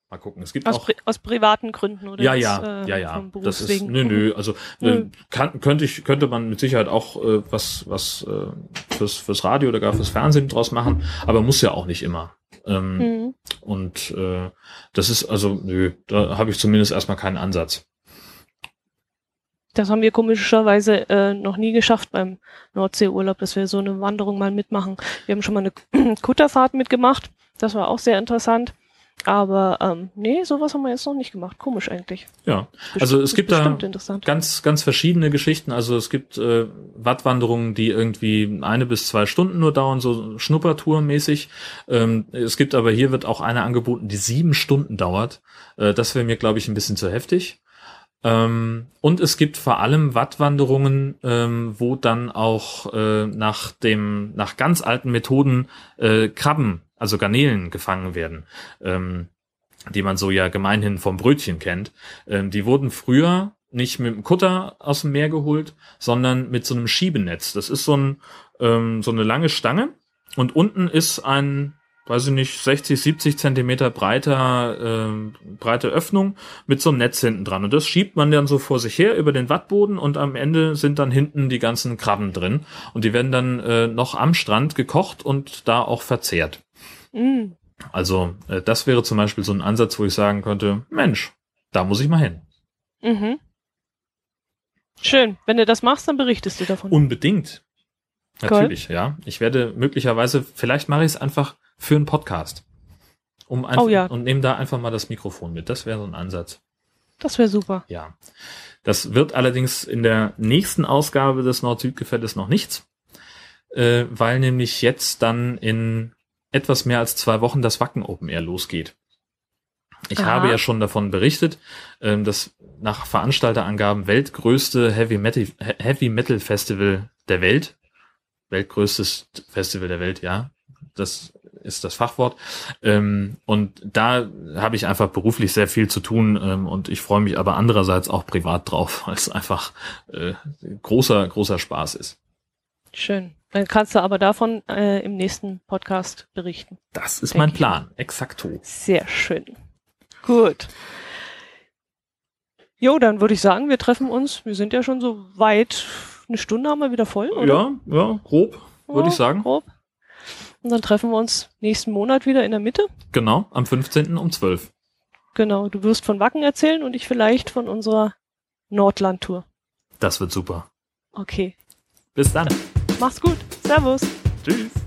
Mal gucken, es gibt aus, auch... Pri- aus privaten Gründen, oder? Ja, ja, äh, ja, ja. Das ist, nö, nö, also nö. Kann, könnte ich, könnte man mit Sicherheit auch äh, was, was äh, fürs, fürs Radio oder gar fürs Fernsehen draus machen, aber muss ja auch nicht immer. Ähm, mhm. Und äh, das ist, also, nö, da habe ich zumindest erstmal keinen Ansatz. Das haben wir komischerweise äh, noch nie geschafft beim Nordseeurlaub, dass wir so eine Wanderung mal mitmachen. Wir haben schon mal eine Kutterfahrt mitgemacht. Das war auch sehr interessant. Aber ähm, nee, sowas haben wir jetzt noch nicht gemacht. Komisch eigentlich. Ja, also es gibt da ganz ganz verschiedene Geschichten. Also es gibt äh, Wattwanderungen, die irgendwie eine bis zwei Stunden nur dauern, so Schnuppertour-mäßig. Ähm, es gibt aber, hier wird auch eine angeboten, die sieben Stunden dauert. Äh, das wäre mir, glaube ich, ein bisschen zu heftig. Ähm, und es gibt vor allem Wattwanderungen, ähm, wo dann auch äh, nach dem nach ganz alten Methoden äh, Krabben, also Garnelen, gefangen werden, ähm, die man so ja gemeinhin vom Brötchen kennt. Ähm, die wurden früher nicht mit dem Kutter aus dem Meer geholt, sondern mit so einem Schiebenetz. Das ist so ein ähm, so eine lange Stange und unten ist ein, weiß ich nicht, sechzig, siebzig Zentimeter breiter, äh, breite Öffnung mit so einem Netz hinten dran. Und das schiebt man dann so vor sich her über den Wattboden und am Ende sind dann hinten die ganzen Krabben drin. Und die werden dann äh, noch am Strand gekocht und da auch verzehrt. Mm. Also äh, das wäre zum Beispiel so ein Ansatz, wo ich sagen könnte, Mensch, da muss ich mal hin. Mhm. Schön. Wenn du das machst, dann berichtest du davon. Unbedingt. Natürlich, cool. Ja. Ich werde möglicherweise, vielleicht mache ich es einfach für einen Podcast. Um einfach, oh, ja. Und nehmen da einfach mal das Mikrofon mit. Das wäre so ein Ansatz. Das wäre super. Ja. Das wird allerdings in der nächsten Ausgabe des Nord-Süd-Gefälles noch nichts, äh, weil nämlich jetzt dann in etwas mehr als zwei Wochen das Wacken Open Air losgeht. Ich Aha. habe ja schon davon berichtet, äh, dass nach Veranstalterangaben weltgrößte Heavy Metal, Heavy Metal Festival der Welt, weltgrößtes Festival der Welt, ja, das ist das Fachwort. Ähm, und da habe ich einfach beruflich sehr viel zu tun ähm, und ich freue mich aber andererseits auch privat drauf, weil es einfach äh, großer, großer Spaß ist. Schön. Dann kannst du aber davon äh, im nächsten Podcast berichten. Das ist mein Plan. Exakto. Sehr schön. Gut. Jo, dann würde ich sagen, wir treffen uns. Wir sind ja schon so weit. Eine Stunde haben wir wieder voll, oder? Ja, ja, grob, würde ja, ich sagen. Grob. Und dann treffen wir uns nächsten Monat wieder in der Mitte. Genau, am fünfzehnten um zwölf. Genau, du wirst von Wacken erzählen und ich vielleicht von unserer Nordlandtour. Das wird super. Okay. Bis dann. Mach's gut. Servus. Tschüss.